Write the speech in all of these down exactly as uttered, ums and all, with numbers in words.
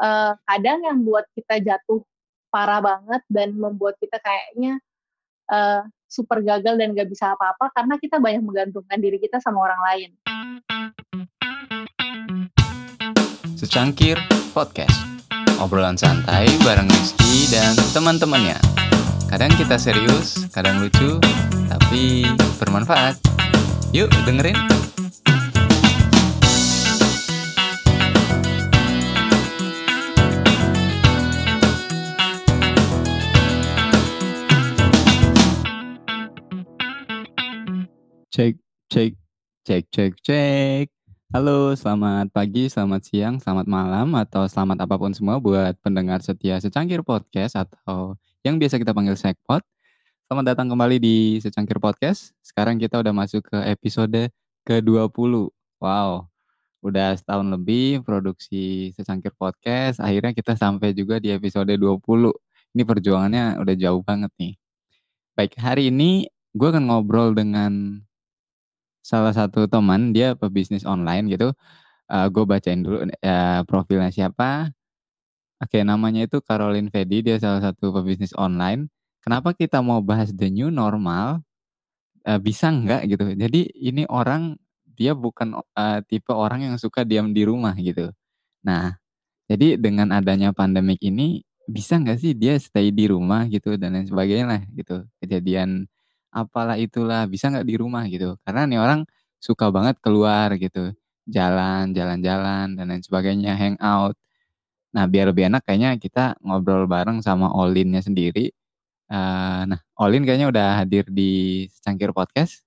uh, kadang yang buat kita jatuh parah banget dan membuat kita kayaknya uh, super gagal dan gak bisa apa-apa karena kita banyak menggantungkan diri kita sama orang lain. Secangkir Podcast, obrolan santai bareng Rizky dan teman-temannya. Kadang kita serius, kadang lucu, tapi bermanfaat. Yuk dengerin. Cek, cek, cek, cek, cek. Halo, selamat pagi, selamat siang, selamat malam, atau selamat apapun semua buat pendengar setia Secangkir Podcast atau yang biasa kita panggil Sekpod. Selamat datang kembali di Secangkir Podcast. Sekarang kita udah masuk ke episode ke dua puluh. Wow, udah setahun lebih produksi Secangkir Podcast. Akhirnya kita sampai juga di episode dua puluh. Ini perjuangannya udah jauh banget nih. Baik, hari ini gue akan ngobrol dengan salah satu teman, dia pebisnis online gitu. Uh, gue bacain dulu uh, profilnya siapa. Oke, namanya itu Caroline Vedi, dia salah satu pebisnis online. Kenapa kita mau bahas the new normal? Uh, bisa nggak gitu? Jadi ini orang, dia bukan uh, tipe orang yang suka diam di rumah gitu. Nah, jadi dengan adanya pandemik ini, bisa nggak sih dia stay di rumah gitu dan lain sebagainya lah gitu. Kejadian apalah itulah, bisa gak di rumah gitu, karena nih orang suka banget keluar gitu, jalan, jalan-jalan dan lain sebagainya, hangout. Nah, biar lebih enak kayaknya kita ngobrol bareng sama Olinnya sendiri. uh, Nah, Olin kayaknya udah hadir di Secangkir Podcast.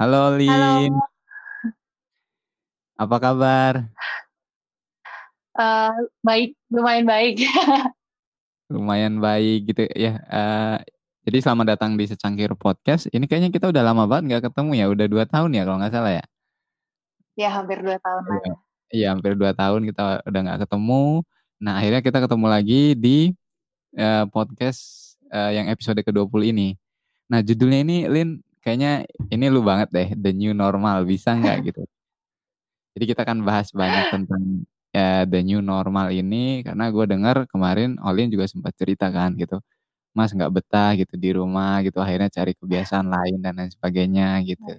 Halo Olin. Halo. Apa kabar? Uh, baik, lumayan baik. Lumayan baik gitu ya. uh, Jadi selamat datang di Secangkir Podcast. Ini kayaknya kita udah lama banget gak ketemu ya. Udah dua tahun ya kalau gak salah ya. Ya hampir dua tahun lah. Iya ya, hampir dua tahun kita udah gak ketemu. Nah, akhirnya kita ketemu lagi di uh, podcast uh, yang episode ke dua puluh ini. Nah, judulnya ini Lin, kayaknya ini lu banget deh, The New Normal, bisa gak gitu. Jadi kita akan bahas banyak tentang ya, the new normal ini, karena gue dengar kemarin Olin juga sempat cerita kan gitu, mas nggak betah gitu di rumah gitu, akhirnya cari kebiasaan lain dan lain sebagainya gitu. Oke,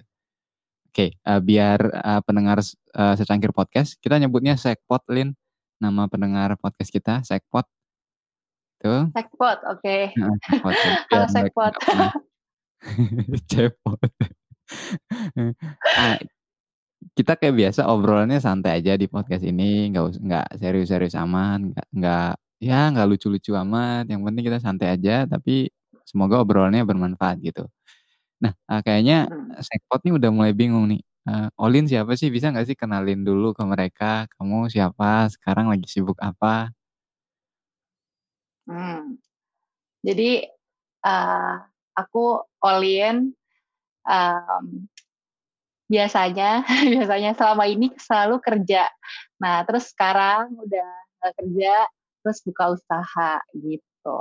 okay, uh, biar uh, pendengar uh, Secangkir Podcast, kita nyebutnya Sekpod Lin, nama pendengar podcast kita Sekpod tuh. Sekpod, oke. Halo Sekpod. Cepot. Kita kayak biasa obrolannya santai aja di podcast ini, nggak nggak serius-serius aman, nggak nggak ya nggak lucu-lucu amat. Yang penting kita santai aja, tapi semoga obrolannya bermanfaat gitu. Nah, kayaknya Sekpod nih udah mulai bingung nih. Uh, Olin siapa sih? Bisa nggak sih kenalin dulu ke mereka? Kamu siapa? Sekarang lagi sibuk apa? Hmm. Jadi uh, aku Olin. Um, Biasanya, biasanya selama ini selalu kerja. Nah, terus sekarang udah gak kerja, terus buka usaha gitu.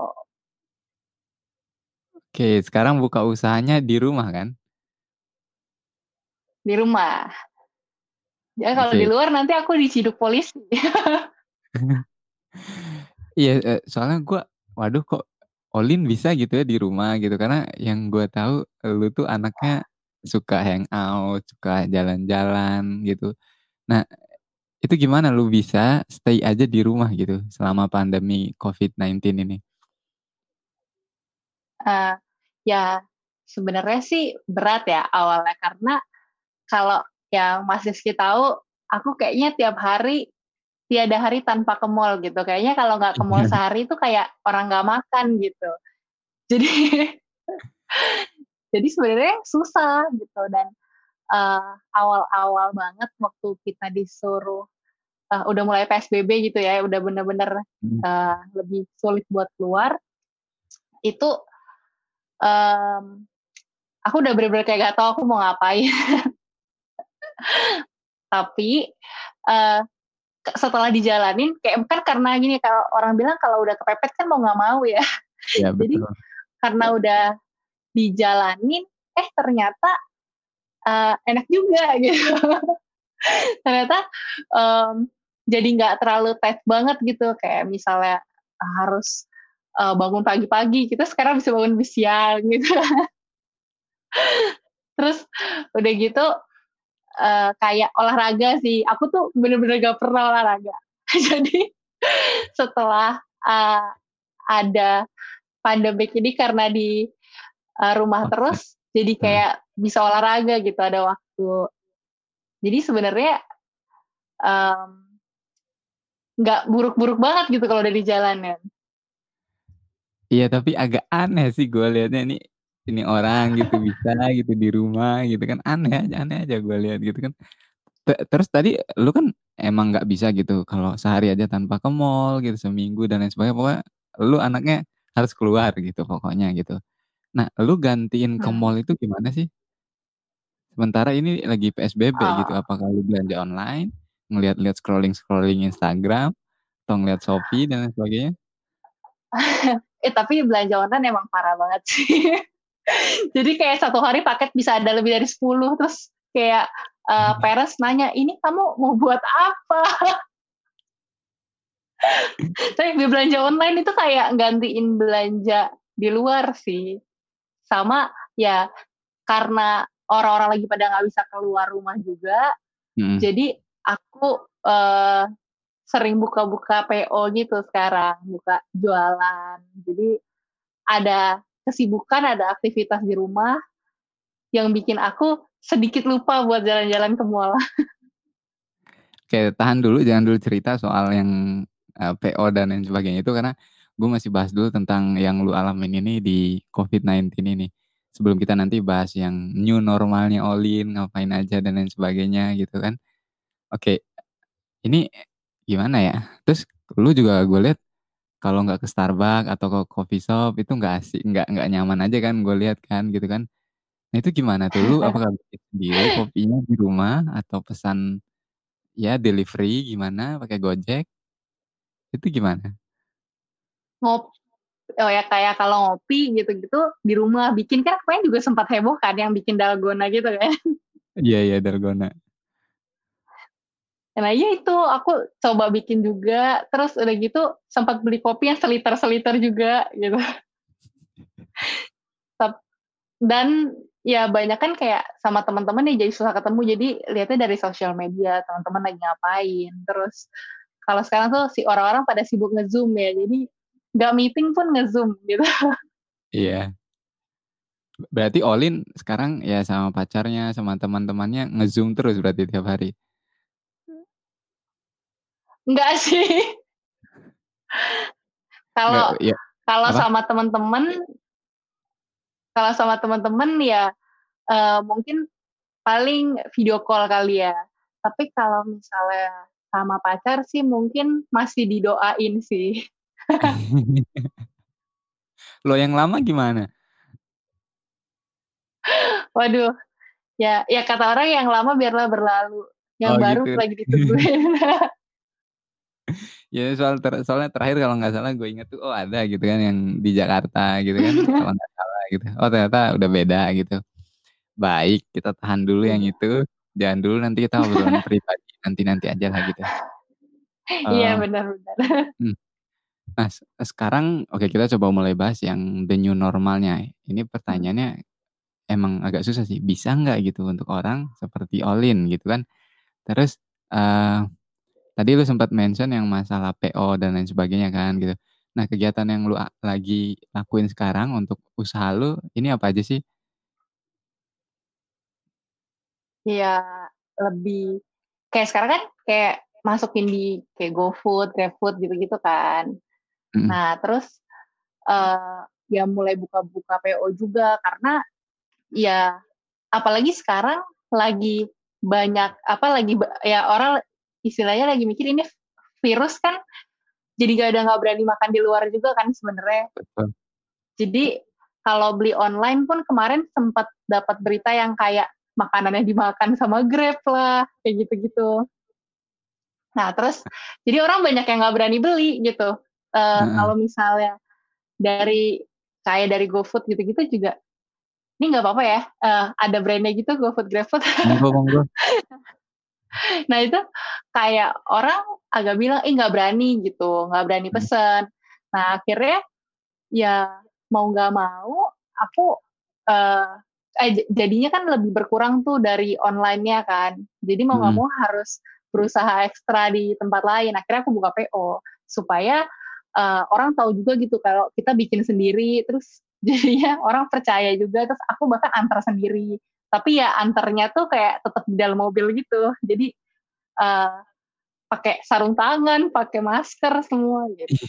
Oke, sekarang buka usahanya di rumah kan? Di rumah. Ya kalau Oke. Di luar nanti aku diciduk polisi. Iya, soalnya gue, waduh kok Olin bisa gitu ya di rumah gitu. Karena yang gue tahu lu tuh anaknya suka hangout, suka jalan-jalan gitu. Nah, itu gimana lu bisa stay aja di rumah gitu selama pandemi covid sembilan belas ini? Uh, ya, sebenarnya sih berat ya awalnya, karena kalau ya Mas Rizky tahu, aku kayaknya tiap hari, tiada hari tanpa ke mall gitu. Kayaknya kalau nggak ke mall sehari itu kayak orang nggak makan gitu. Jadi... Jadi sebenarnya susah gitu, dan uh, awal-awal banget waktu kita disuruh, uh, udah mulai P S B B gitu ya, udah bener-bener uh, lebih sulit buat keluar, itu um, aku udah bener-bener kayak gak tau aku mau ngapain. Tapi uh, setelah dijalanin, kayak kan karena gini, kalau orang bilang kalau udah kepepet kan mau gak mau ya. Ya betul. Jadi karena udah dijalanin, eh ternyata uh, enak juga gitu. Ternyata um, jadi nggak terlalu tight banget gitu, kayak misalnya harus uh, bangun pagi-pagi, kita sekarang bisa bangun siang gitu. Terus udah gitu uh, kayak olahraga sih, aku tuh bener-bener gak pernah olahraga. Jadi setelah uh, ada pandemi ini, karena di uh, rumah terus, jadi kayak bisa olahraga gitu, ada waktu. Jadi sebenarnya um, gak buruk-buruk banget gitu kalau udah di jalanan. Iya, tapi agak aneh sih gue liatnya nih. Ini orang gitu bisa gitu di rumah gitu kan, aneh aja aneh aja gue lihat gitu kan. Terus tadi lu kan emang nggak bisa gitu kalau sehari aja tanpa ke mall gitu, seminggu dan lain sebagainya, pokoknya lu anaknya harus keluar gitu pokoknya gitu. Nah lu gantiin ke mall itu gimana sih? Sementara ini lagi P S B B oh. gitu, apakah lu belanja online, ngeliat-liat scrolling-scrolling Instagram, atau ngeliat Shopee dan lain sebagainya? eh tapi belanja online emang parah banget sih. Jadi kayak satu hari paket bisa ada lebih dari sepuluh. Terus kayak uh, parents nanya, ini kamu mau buat apa? Tapi belanja online itu kayak gantiin belanja di luar sih. Sama ya, karena orang-orang lagi pada gak bisa keluar rumah juga. Hmm. Jadi aku uh, sering buka-buka P O gitu sekarang. Buka jualan. Jadi ada kesibukan, ada aktivitas di rumah yang bikin aku sedikit lupa buat jalan-jalan ke mall. Oke, tahan dulu, jangan dulu cerita soal yang uh, P O dan lain sebagainya itu, karena gue masih bahas dulu tentang yang lu alamin ini di covid sembilan belas ini. Sebelum kita nanti bahas yang new normalnya Olin, ngapain aja dan lain sebagainya gitu kan. Oke, ini gimana ya? Terus lu juga gue lihat kalau nggak ke Starbucks atau ke coffee shop itu nggak asik, nggak nggak nyaman aja kan gue lihat kan gitu kan. Nah itu gimana tuh lu? Apakah bikin sendiri kopinya di rumah atau pesan ya delivery gimana? Pakai Gojek? Itu gimana? Ngop, oh ya kayak kalau ngopi gitu-gitu di rumah bikin kan, kemarin juga sempat heboh kan yang bikin dalgona gitu kan? Iya iya dalgona. Nah iya itu, aku coba bikin juga, terus udah gitu sempat beli kopi yang seliter-seliter juga gitu. Dan ya banyak kan kayak sama teman-teman ya jadi susah ketemu, jadi lihatnya dari sosial media teman-teman lagi ngapain. Terus kalau sekarang tuh si orang-orang pada sibuk nge-zoom ya, jadi nggak meeting pun nge-zoom gitu. Iya. Berarti Olin sekarang ya sama pacarnya, sama teman-temannya nge-zoom terus berarti tiap hari. Enggak sih. Kalau ya. kalau sama teman-teman kalau sama teman-teman ya uh, mungkin paling video call kali ya. Tapi kalau misalnya sama pacar sih mungkin masih didoain sih. Lo yang lama gimana? Waduh. Ya, ya kata orang yang lama biarlah berlalu. Yang oh, baru gitu. Lagi ditungguin. Ya soal ter, soalnya terakhir kalau nggak salah gue ingat tuh oh ada gitu kan yang di Jakarta gitu kan kalau nggak salah gitu, oh ternyata udah beda gitu. Baik, kita tahan dulu yang itu, jangan dulu, nanti kita obrolan pribadi nanti nanti aja lah gitu. Iya um, benar-benar. Nah sekarang oke okay, kita coba mulai bahas yang the new normalnya. Ini pertanyaannya emang agak susah sih, bisa nggak gitu untuk orang seperti Olin gitu kan. Terus uh, tadi lu sempat mention yang masalah P O dan lain sebagainya kan gitu. Nah kegiatan yang lu lagi lakuin sekarang untuk usaha lu ini apa aja sih? Ya lebih kayak sekarang kan kayak masukin di kayak GoFood, GrabFood gitu-gitu kan. Mm-hmm. Nah terus uh, ya mulai buka-buka P O juga, karena ya apalagi sekarang lagi banyak apa lagi ya orang istilahnya lagi mikir ini virus kan, jadi gak ada gak berani makan di luar juga kan sebenarnya. Jadi kalau beli online pun kemarin sempat dapat berita yang kayak makanannya dimakan sama Grab lah, kayak gitu-gitu. Nah terus jadi orang banyak yang gak berani beli gitu. E, hmm. Kalau misalnya dari kayak dari GoFood gitu-gitu juga, ini gak apa-apa ya, e, ada brandnya gitu GoFood, GrabFood. Gak apa-apa. Nah itu kayak orang agak bilang, eh nggak berani gitu, nggak berani pesen. Nah akhirnya ya mau nggak mau, aku uh, eh, jadinya kan lebih berkurang tuh dari online-nya kan. Jadi mau nggak hmm. mau harus berusaha ekstra di tempat lain. Akhirnya aku buka P O supaya uh, orang tahu juga gitu kalau kita bikin sendiri, terus jadinya orang percaya juga. Terus aku bahkan antar sendiri. Tapi ya antarnya tuh kayak tetap di dalam mobil gitu. Jadi uh, pakai sarung tangan, pakai masker semua gitu.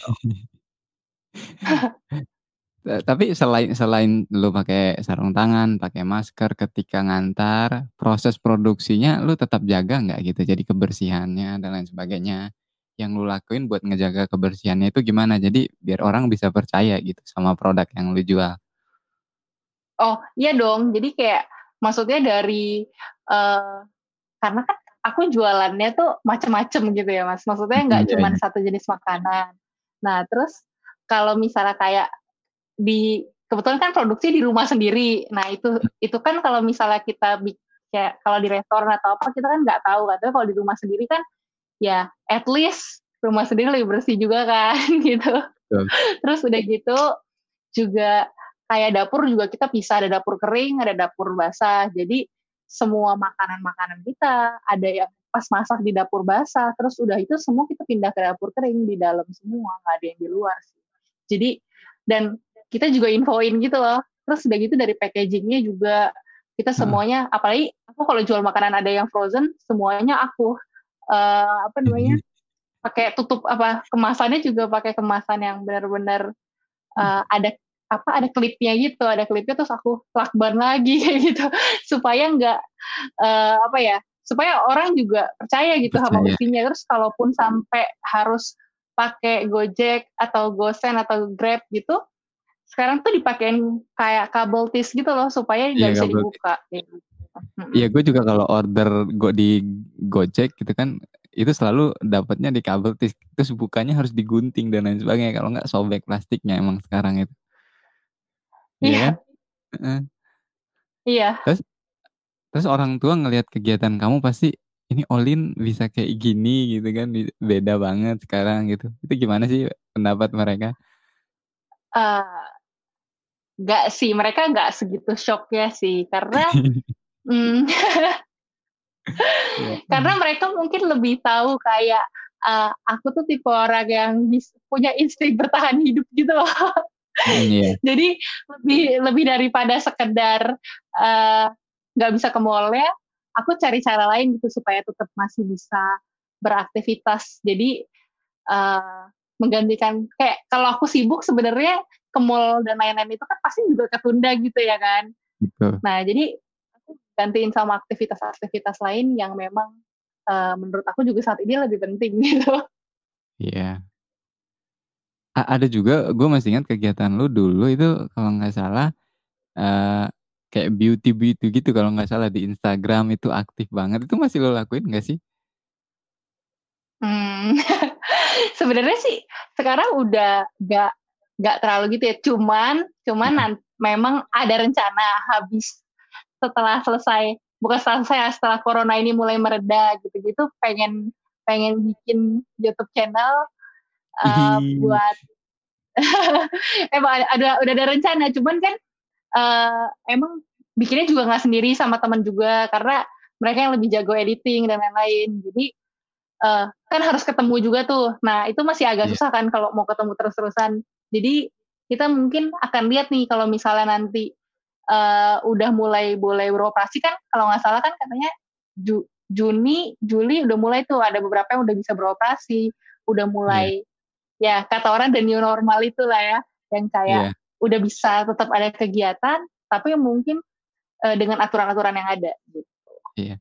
Tapi selain selain lu pakai sarung tangan, pakai masker ketika ngantar, proses produksinya lu tetap jaga nggak gitu? Jadi kebersihannya dan lain sebagainya yang lu lakuin buat ngejaga kebersihannya itu gimana? Jadi biar orang bisa percaya gitu sama produk yang lu jual. Oh iya dong. Jadi kayak maksudnya dari uh, karena kan aku jualannya tuh macam-macam gitu ya mas, maksudnya nggak yeah, cuma yeah. satu jenis makanan. Nah terus kalau misalnya kayak di kebetulan kan produksi di rumah sendiri, nah itu itu kan kalau misalnya kita kayak kalau di restoran atau apa kita kan nggak tahu, tapi kalau di rumah sendiri kan ya at least rumah sendiri lebih bersih juga kan gitu. Yeah. Terus udah gitu juga kayak dapur juga kita pisah, ada dapur kering, ada dapur basah. Jadi semua makanan-makanan kita, ada yang pas masak di dapur basah, terus udah itu semua kita pindah ke dapur kering, di dalam semua, nggak ada yang di luar sih. Jadi, dan kita juga infoin gitu loh. Terus udah gitu dari packagingnya juga, kita semuanya, hmm. apalagi aku kalau jual makanan ada yang frozen, semuanya aku, uh, apa namanya, pakai tutup, apa kemasannya juga pakai kemasan yang benar-benar uh, ada apa ada klipnya gitu, ada klipnya terus aku lakban lagi kayak gitu supaya nggak uh, apa ya supaya orang juga percaya gitu percaya. Sama buktinya. Terus kalaupun sampai harus pakai Gojek atau GoSend atau Grab gitu, sekarang tuh dipakein kayak kabel tis gitu loh supaya nggak ya, bisa dibuka. Iya, gue juga kalau order gue di Gojek gitu kan itu selalu dapatnya di kabel tis, terus bukanya harus digunting dan lain sebagainya, kalau nggak sobek plastiknya emang sekarang itu. Iya. Yeah. Iya. Terus, terus orang tua ngelihat kegiatan kamu pasti ini Olin bisa kayak gini gitu kan, beda banget sekarang gitu. Itu gimana sih pendapat mereka? Uh, gak sih, mereka gak segitu shocknya sih, karena mm, karena mereka mungkin lebih tahu kayak uh, aku tuh tipe orang yang punya insting bertahan hidup gitu loh. Mm, yeah. Jadi lebih lebih daripada sekedar nggak uh, bisa ke mall-nya, aku cari cara lain gitu supaya tetap masih bisa beraktivitas. Jadi uh, menggantikan kayak kalau aku sibuk sebenarnya ke mall dan lain-lain itu kan pasti juga ketunda gitu ya kan. Betul. Nah jadi aku gantiin sama aktivitas-aktivitas lain yang memang uh, menurut aku juga saat ini lebih penting gitu. Iya. Yeah. Ada juga, gue masih ingat kegiatan lu dulu itu kalau nggak salah uh, kayak beauty beauty gitu kalau nggak salah di Instagram itu aktif banget. Itu masih lo lakuin nggak sih? Hmm, sebenarnya sih sekarang udah nggak nggak terlalu gitu ya. Cuman cuman hmm. nanti, memang ada rencana habis setelah selesai bukan selesai setelah corona ini mulai mereda gitu-gitu pengen pengen bikin YouTube channel. Uh, buat emang ada, ada udah ada rencana, cuman kan uh, emang bikinnya juga nggak sendiri sama teman juga karena mereka yang lebih jago editing dan lain-lain, jadi uh, kan harus ketemu juga tuh. Nah itu masih agak yeah. susah kan kalau mau ketemu terus-terusan, jadi kita mungkin akan lihat nih kalau misalnya nanti uh, udah mulai boleh beroperasi kan, kalau nggak salah kan katanya Ju, Juni Juli udah mulai tuh ada beberapa yang udah bisa beroperasi, udah mulai yeah. ya kata orang the new normal itulah ya, yang kayak yeah. udah bisa tetap ada kegiatan tapi mungkin uh, dengan aturan-aturan yang ada gitu. Iya. Yeah.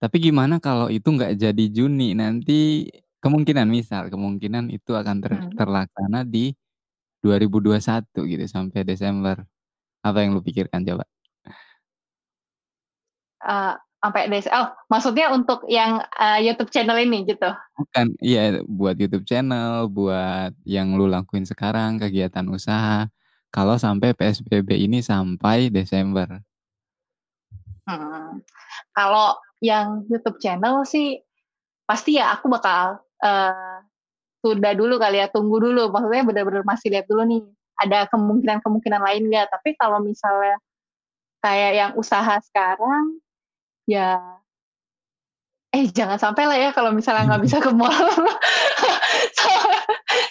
Tapi gimana kalau itu nggak jadi Juni, nanti kemungkinan misal kemungkinan itu akan ter- hmm. terlaksana di dua ribu dua puluh satu gitu sampai Desember. Apa yang lu pikirkan coba? Uh, sampai des oh maksudnya untuk yang uh, YouTube channel ini gitu bukan iya buat YouTube channel, buat yang lu lakuin sekarang kegiatan usaha kalau sampai P S B B ini sampai Desember. hmm. Kalau yang YouTube channel sih pasti ya aku bakal uh, tunda dulu kali ya, tunggu dulu, maksudnya benar-benar masih lihat dulu nih ada kemungkinan-kemungkinan lain nggak. Tapi kalau misalnya kayak yang usaha sekarang ya eh jangan sampai lah ya kalau misalnya nggak bisa ke mall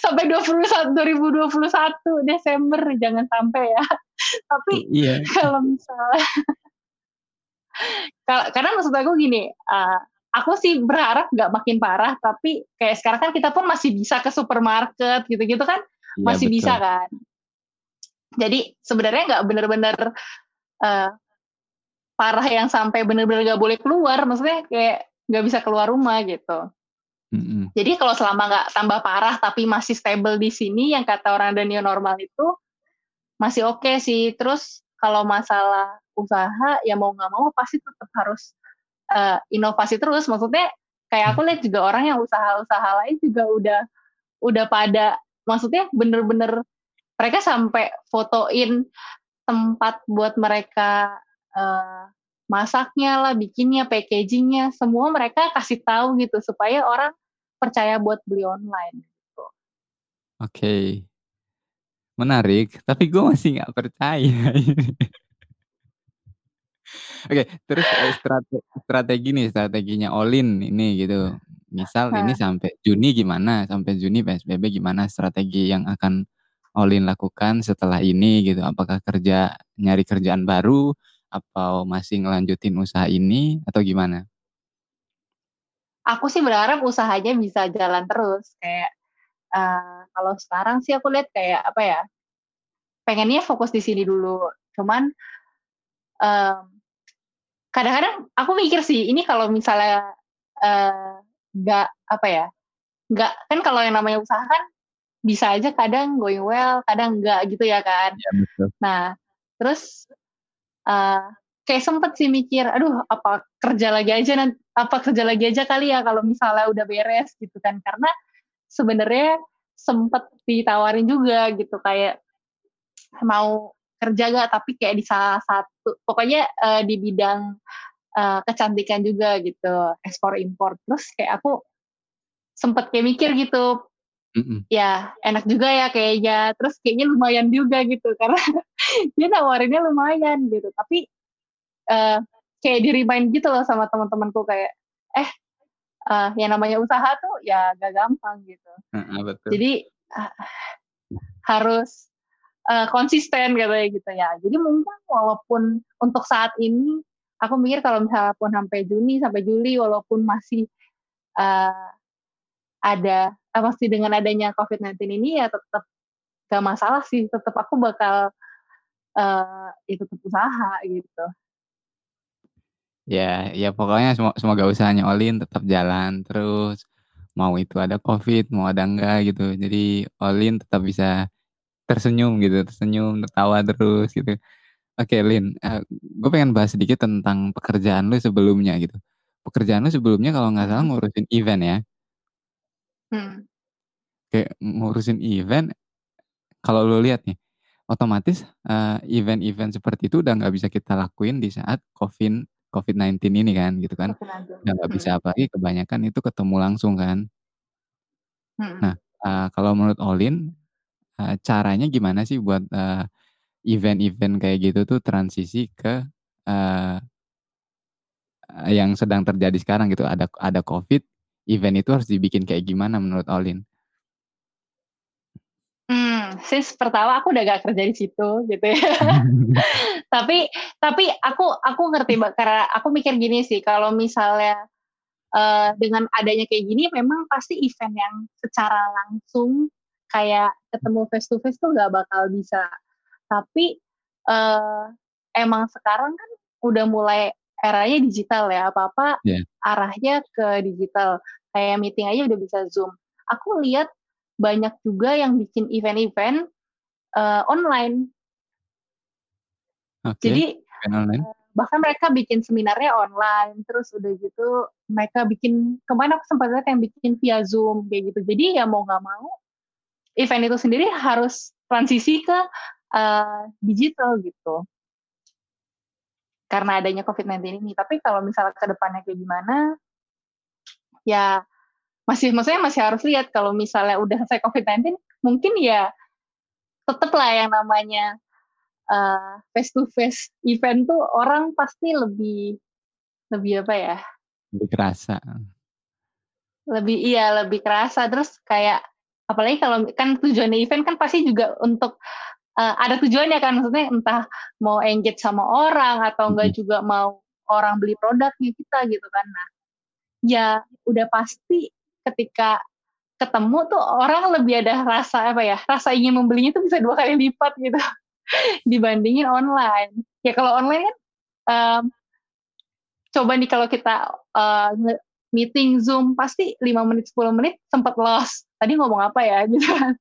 sampai dua puluh satu, dua ribu dua puluh satu Desember, jangan sampai ya. Tapi yeah. kalau misalnya karena maksud aku gini, uh, aku sih berharap nggak makin parah, tapi kayak sekarang kan kita pun masih bisa ke supermarket gitu-gitu kan, ya, masih betul. Bisa kan. Jadi sebenarnya nggak benar-benar uh, parah yang sampai benar-benar nggak boleh keluar, maksudnya kayak nggak bisa keluar rumah gitu. Mm-hmm. Jadi kalau selama nggak tambah parah tapi masih stable di sini, yang kata orang the new normal itu masih oke okay sih. Terus kalau masalah usaha ya mau nggak mau pasti tetap harus Uh, inovasi terus, maksudnya kayak aku lihat juga orang yang usaha-usaha lain juga udah udah pada, maksudnya bener-bener mereka sampai fotoin tempat buat mereka uh, masaknya lah, bikinnya, packagingnya, semua mereka kasih tahu gitu supaya orang percaya buat beli online gitu. Oke, okay. Menarik, tapi gue masih nggak percaya. Oke, okay, terus strategi, strategi nih, strateginya Olin ini gitu. Misal ini sampai Juni gimana, sampai Juni P S B B gimana strategi yang akan Olin lakukan setelah ini gitu. Apakah kerja, nyari kerjaan baru, atau masih ngelanjutin usaha ini, atau gimana? Aku sih berharap usahanya bisa jalan terus. Kayak, uh, kalau sekarang sih aku lihat kayak apa ya, pengennya fokus di sini dulu. Cuman, um, kadang-kadang aku mikir sih ini kalau misalnya nggak uh, apa ya nggak kan, kalau yang namanya usaha kan bisa aja kadang going well kadang nggak gitu ya kan ya, betul. Nah terus uh, kayak sempet sih mikir aduh apa kerja lagi aja nanti, apa kerja lagi aja kali ya kalau misalnya udah beres gitu kan, karena sebenarnya sempet ditawarin juga gitu kayak mau kerja gak, tapi kayak di salah satu, pokoknya uh, di bidang uh, kecantikan juga gitu, ekspor-impor. Terus kayak aku sempet kayak mikir gitu, mm-mm. ya enak juga ya kayaknya, terus kayaknya lumayan juga gitu, karena dia nawarinnya lumayan gitu, tapi uh, kayak di-remind gitu loh sama teman-temanku kayak, eh uh, yang namanya usaha tuh ya gak gampang gitu. Mm-hmm, betul. Jadi uh, harus Uh, konsisten katanya gitu ya. Jadi mungkin walaupun untuk saat ini aku mikir kalau misalnya pun sampai Juni sampai Juli walaupun masih uh, ada uh, pasti dengan adanya covid sembilan belas ini ya tetap gak masalah sih, tetap aku bakal uh, ya tetap usaha gitu. Ya, ya pokoknya semoga usahanya Olin tetap jalan terus, mau itu ada Covid, mau ada enggak gitu. Jadi Olin tetap bisa tersenyum gitu, tersenyum, tertawa terus gitu. Oke okay, Lin, uh, gue pengen bahas sedikit tentang pekerjaan lu sebelumnya gitu. Pekerjaan lu sebelumnya kalau gak salah ngurusin event ya? Hmm. Kayak ngurusin event, kalau lu lihat nih, otomatis uh, event-event seperti itu udah gak bisa kita lakuin di saat COVID, covid sembilan belas ini kan gitu kan. covid sembilan belas. Udah gak bisa, apalagi kebanyakan itu ketemu langsung kan. Hmm. Nah, uh, kalau menurut Olin, caranya gimana sih buat uh, event-event kayak gitu tuh transisi ke uh, yang sedang terjadi sekarang gitu, ada ada COVID, event itu harus dibikin kayak gimana menurut Olin? Hmm, since pertama aku udah gak kerja di situ gitu ya. tapi tapi aku aku ngerti karena aku mikir gini sih, kalau misalnya uh, dengan adanya kayak gini memang pasti event yang secara langsung kayak ketemu face to face tuh gak bakal bisa. Tapi uh, emang sekarang kan udah mulai eranya digital ya, apa-apa yeah. arahnya ke digital. Kayak meeting aja udah bisa Zoom. Aku lihat banyak juga yang bikin event-event uh, online. Okay. Jadi online. Uh, bahkan mereka bikin seminarnya online, terus udah gitu mereka bikin, kemarin aku sempat lihat yang bikin via Zoom kayak gitu. Jadi ya mau gak mau event itu sendiri harus transisi ke uh, digital gitu. karena adanya covid sembilan belas ini. Tapi kalau misalnya ke depannya kayak gimana, ya masih, maksudnya masih harus lihat. Kalau misalnya udah selesai covid sembilan belas, mungkin ya tetaplah yang namanya uh, face to face event tuh orang pasti lebih lebih apa ya? Lebih kerasa. Lebih iya, lebih kerasa. Terus kayak apalagi kalau kan tujuannya event kan pasti juga untuk uh, ada tujuannya kan, maksudnya entah mau engage sama orang atau enggak juga mau orang beli produknya kita gitu kan. Nah, ya udah pasti ketika ketemu tuh orang lebih ada rasa apa ya? Rasa ingin membelinya tuh bisa dua kali lipat gitu dibandingin online. Ya kalau online kan um, coba nih kalau kita uh, meeting Zoom pasti lima menit sepuluh menit sempat lost. Tadi ngomong apa ya gitu kan.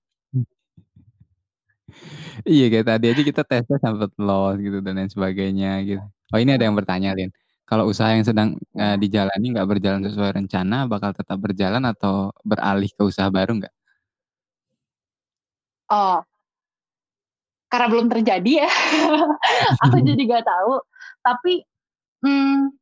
Iya kayak tadi aja kita tesnya sampai loss gitu dan lain sebagainya gitu. Oh ini ada yang bertanya Lin. Kalau usaha yang sedang uh, dijalani gak berjalan sesuai rencana bakal tetap berjalan atau beralih ke usaha baru gak? Oh karena belum terjadi ya. Aku jadi gak tahu. Tapi hmm,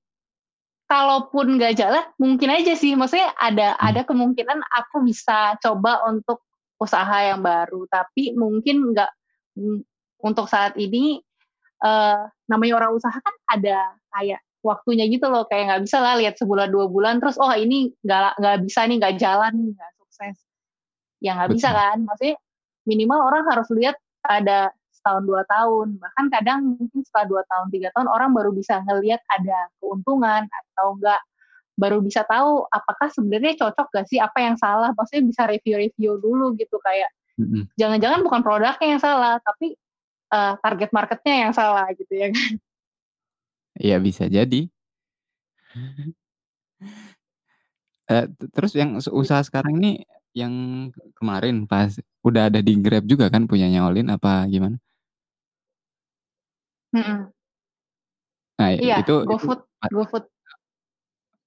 kalaupun gak jalan, mungkin aja sih. Maksudnya ada ada kemungkinan aku bisa coba untuk usaha yang baru. Tapi mungkin gak, untuk saat ini, uh, namanya orang usaha kan ada kayak waktunya gitu loh. Kayak gak bisa lah lihat sebulan dua bulan, terus oh ini gak, gak bisa nih, gak jalan, gak sukses. Ya gak Betul. Bisa kan. Maksudnya minimal orang harus lihat ada setahun dua tahun, bahkan kadang mungkin setelah dua tahun tiga tahun orang baru bisa ngelihat ada keuntungan atau enggak, baru bisa tahu apakah sebenarnya cocok gak sih, apa yang salah, maksudnya bisa review-review dulu gitu kayak mm-hmm. jangan-jangan bukan produknya yang salah tapi uh, target marketnya yang salah gitu ya kan. Iya bisa jadi. uh, t- terus yang usaha sekarang ini yang kemarin pas udah ada di Grab juga kan punyanya Olin apa gimana? Mm-mm. Nah iya, itu GoFood, GoFood,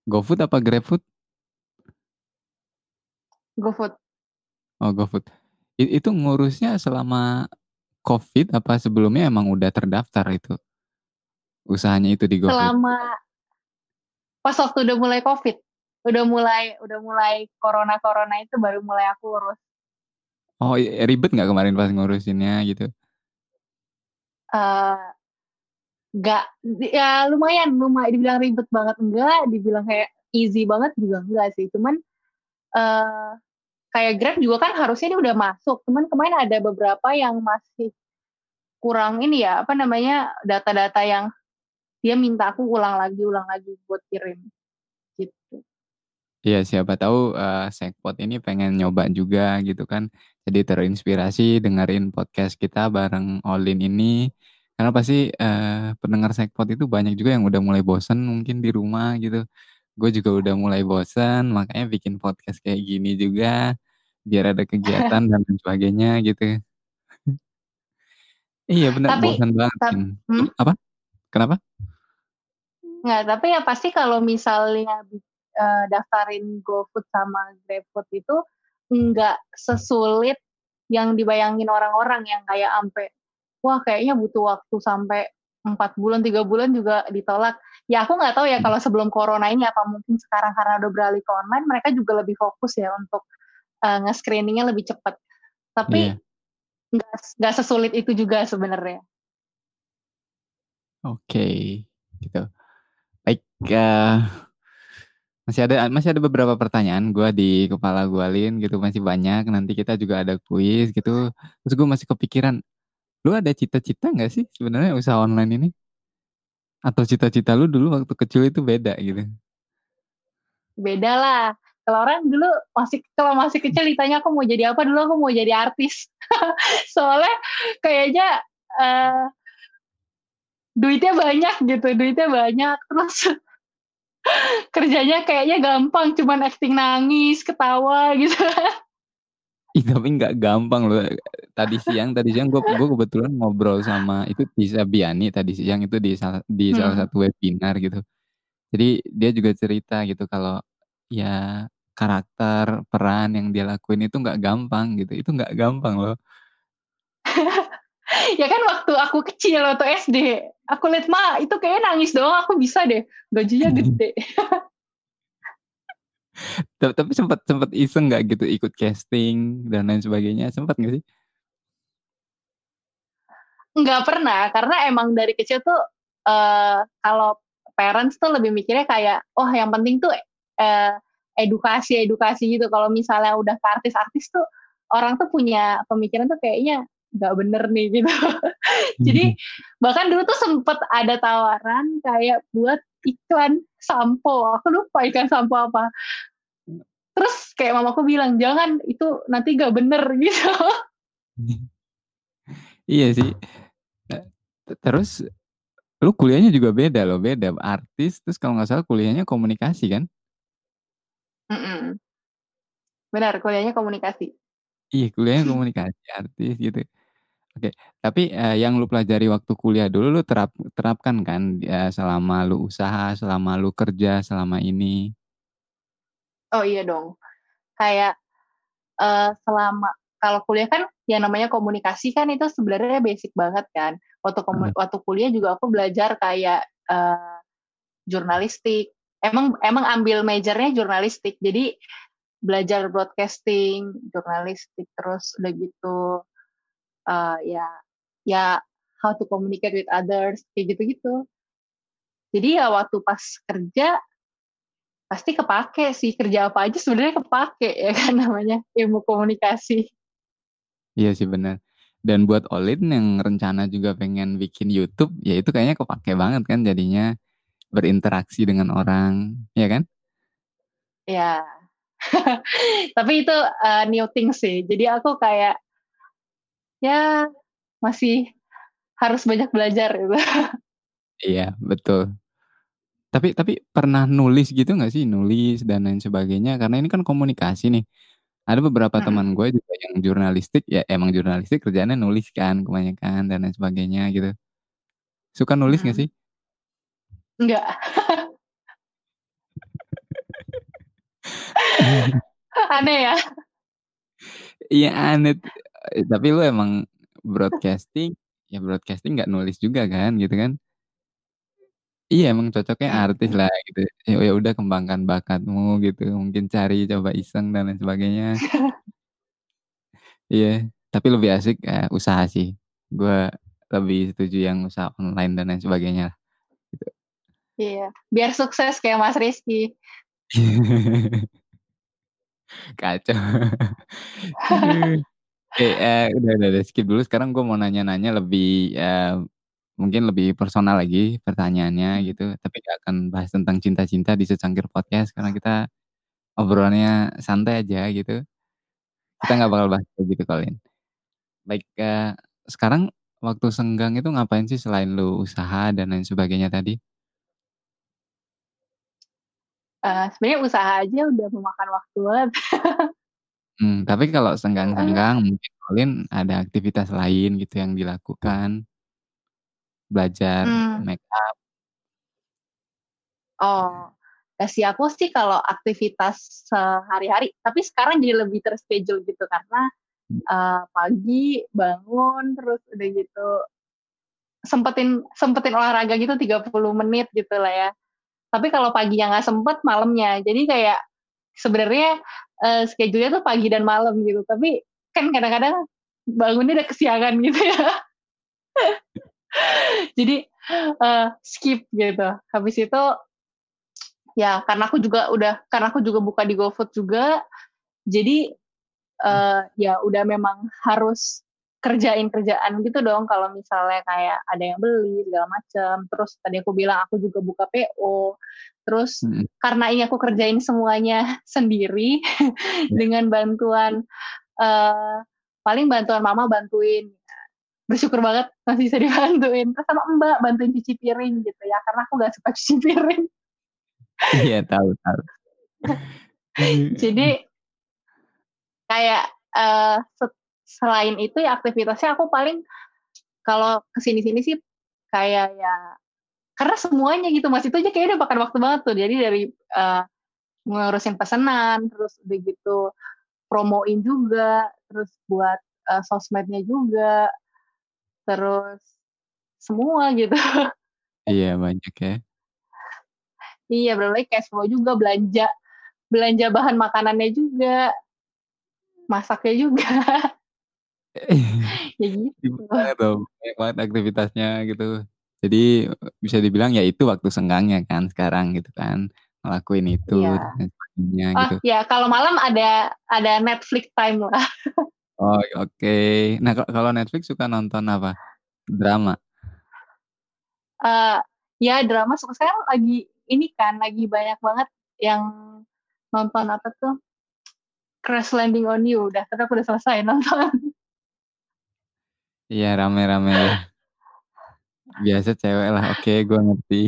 GoFood apa GrabFood? GoFood. Oh GoFood. It, itu ngurusnya selama COVID apa sebelumnya emang udah terdaftar itu usahanya itu di GoFood? Selama pas waktu udah mulai COVID, udah mulai udah mulai corona corona itu baru mulai aku urus. Oh ribet nggak kemarin pas ngurusinnya gitu? Uh, Nggak, ya lumayan, lumayan dibilang ribet banget enggak, dibilang kayak easy banget juga enggak sih, cuman uh, kayak Grab juga kan harusnya ini udah masuk, cuman kemarin ada beberapa yang masih kurang ini ya, apa namanya, data-data yang dia minta aku ulang lagi, ulang lagi buat kirim gitu. Iya siapa tahu uh, Sekpot ini pengen nyoba juga gitu kan, jadi terinspirasi dengerin podcast kita bareng Olin ini. Karena pasti uh, pendengar Sekpot itu banyak juga yang udah mulai bosan mungkin di rumah gitu. Gue juga udah mulai bosan, makanya bikin podcast kayak gini juga. Biar ada kegiatan dan sebagainya gitu. Iya benar bosan banget. Tapi, hmm? Apa? Kenapa? Nggak, tapi ya pasti kalau misalnya uh, daftarin GoFood sama GrabFood itu nggak sesulit yang dibayangin orang-orang yang kayak ampe wah kayaknya butuh waktu sampai empat bulan, tiga bulan juga ditolak. Ya aku nggak tahu ya kalau sebelum corona ini apa mungkin sekarang karena udah beralih ke online, mereka juga lebih fokus ya untuk uh, nge-screeningnya lebih cepat. Tapi nggak yeah. nggak sesulit itu juga sebenarnya. Oke, okay. gitu. Baik, uh, masih ada masih ada beberapa pertanyaan gue di kepala gue Lin gitu masih banyak. Nanti kita juga ada kuis gitu. Terus gue masih kepikiran. Lu ada cita-cita gak sih sebenarnya usaha online ini? Atau cita-cita lu dulu waktu kecil itu beda gitu? Beda lah. Kalau orang dulu masih kalau masih kecil ditanya aku mau jadi apa, dulu aku mau jadi artis. Soalnya kayaknya uh, duitnya banyak gitu, duitnya banyak. Terus kerjanya kayaknya gampang, cuman acting nangis, ketawa gitu. Ih, tapi nggak gampang loh. Tadi siang, tadi siang gue gue kebetulan ngobrol sama itu Tisa Biani tadi siang itu di di salah hmm. satu webinar gitu. Jadi dia juga cerita gitu kalau ya karakter peran yang dia lakuin itu nggak gampang gitu. Itu nggak gampang loh. Ya kan waktu aku kecil waktu S D, aku lihat Ma itu kayaknya nangis doang, aku bisa deh, gajinya gede. Tapi sempat sempat iseng nggak gitu ikut casting dan lain sebagainya, sempat nggak sih? Nggak pernah, karena emang dari kecil tuh uh, kalau parents tuh lebih mikirnya kayak, oh yang penting tuh uh, edukasi edukasi gitu. Kalau misalnya udah ke artis-artis tuh orang tuh punya pemikiran tuh kayaknya nggak bener nih gitu. Jadi bahkan dulu tuh sempet ada tawaran kayak buat iklan sampo, aku lupa iklan sampo apa, terus kayak mamaku bilang jangan, itu nanti nggak bener gitu. Iya sih. Terus lu kuliahnya juga beda loh, beda artis, terus kalau nggak salah kuliahnya komunikasi kan? Mm-mm. Benar, kuliahnya komunikasi. Iya, kuliahnya komunikasi artis gitu. Oke, tapi uh, yang lu pelajari waktu kuliah dulu lu terap, terapkan kan uh, selama lu usaha, selama lu kerja, selama ini? Oh iya dong. Kayak uh, selama kalau kuliah kan yang namanya komunikasi kan itu sebenarnya basic banget kan. Waktu komu- hmm. waktu kuliah juga aku belajar kayak uh, jurnalistik. Emang emang ambil majornya jurnalistik. Jadi belajar broadcasting, jurnalistik, terus udah gitu. Uh, ya, ya how to communicate with others, kayak gitu-gitu. Jadi ya waktu pas kerja pasti kepake sih, kerja apa aja sebenarnya kepake ya kan namanya ilmu komunikasi. Iya sih benar. Dan buat Olin yang rencana juga pengen bikin YouTube, ya itu kayaknya kepake banget kan jadinya berinteraksi dengan orang, ya kan? Ya. Tapi itu uh, new thing sih. Jadi aku kayak ya masih harus banyak belajar gitu. Iya betul. Tapi tapi pernah nulis gitu nggak sih, nulis dan lain sebagainya? Karena ini kan komunikasi nih. Ada beberapa hmm. teman gue juga yang jurnalistik, ya emang jurnalistik kerjanya nulis kan kebanyakan dan lain sebagainya gitu. Suka nulis nggak hmm. sih? Nggak. Aneh ya. Iya aneh. Tapi lu emang broadcasting, ya broadcasting nggak nulis juga kan, gitu kan? Iya emang cocoknya artis lah gitu. Ya udah kembangkan bakatmu gitu, mungkin cari coba iseng dan lain sebagainya. Iya, tapi lebih asik uh, usaha sih. Gue lebih setuju yang usaha online dan lain sebagainya. Gitu. Iya, biar sukses kayak Mas Rizky. Kacau. Oke, okay, uh, udah, udah, udah, skip dulu. Sekarang gue mau nanya-nanya lebih, uh, mungkin lebih personal lagi pertanyaannya gitu. Tapi gak akan bahas tentang cinta-cinta di Secangkir Podcast, karena kita obrolannya santai aja gitu. Kita gak bakal bahas gitu, Colin. Baik, uh, sekarang waktu senggang itu ngapain sih selain lu usaha dan lain sebagainya tadi? Uh, sebenarnya usaha aja udah memakan waktu banget. Hmm, tapi kalau senggang-senggang mungkin Olin ada aktivitas lain gitu yang dilakukan, belajar hmm. make up. Oh, kasih aku sih kalau aktivitas sehari-hari, tapi sekarang jadi lebih terschedule gitu karena uh, pagi bangun terus udah gitu sempetin sempetin olahraga gitu tiga puluh menit gitu lah ya. Tapi kalau pagi yang nggak sempet malamnya, jadi kayak sebenarnya uh, schedule-nya tuh pagi dan malam gitu, tapi kan kadang-kadang bangunnya udah kesiangan gitu ya. Jadi uh, skip gitu. Habis itu ya karena aku juga udah karena aku juga buka di GoFood juga, jadi uh, ya udah memang harus kerjain kerjaan gitu dong. Kalau misalnya kayak ada yang beli segala macam, terus tadi aku bilang aku juga buka P O, terus hmm. karena ini aku kerjain semuanya sendiri hmm. dengan bantuan uh, paling bantuan mama, bantuin, bersyukur banget masih bisa dibantuin, terus sama mbak bantuin cuci piring gitu ya, karena aku nggak suka cuci piring. Iya tahu tahu. Jadi kayak uh, set selain itu ya aktivitasnya aku paling kalau kesini-sini sih kayak ya karena semuanya gitu Mas, itu aja kayaknya udah makan waktu banget tuh. Jadi dari uh, ngurusin pesanan, terus udah gitu promoin juga, terus buat uh, sosmednya juga, terus semua gitu. Iya banyak ya. Iya berarti cash flow juga, belanja belanja bahan makanannya juga, masaknya juga. Ya gitu. Banyak banget aktivitasnya gitu. Jadi bisa dibilang ya itu waktu senggangnya kan sekarang gitu kan, ngelakuin itu. Iya. Sebagainya, oh, gitu. Ya kalau malam ada ada Netflix time lah. Oh oke. Okay. Nah kalau Netflix suka nonton apa? Drama? Uh, ya drama suka. Sekarang lagi ini kan lagi banyak banget yang nonton apa tuh? Crash Landing on You. Udah, tapi aku udah selesai nonton. Iya rame-rame ya. Biasa cewek lah, oke okay, gue ngerti.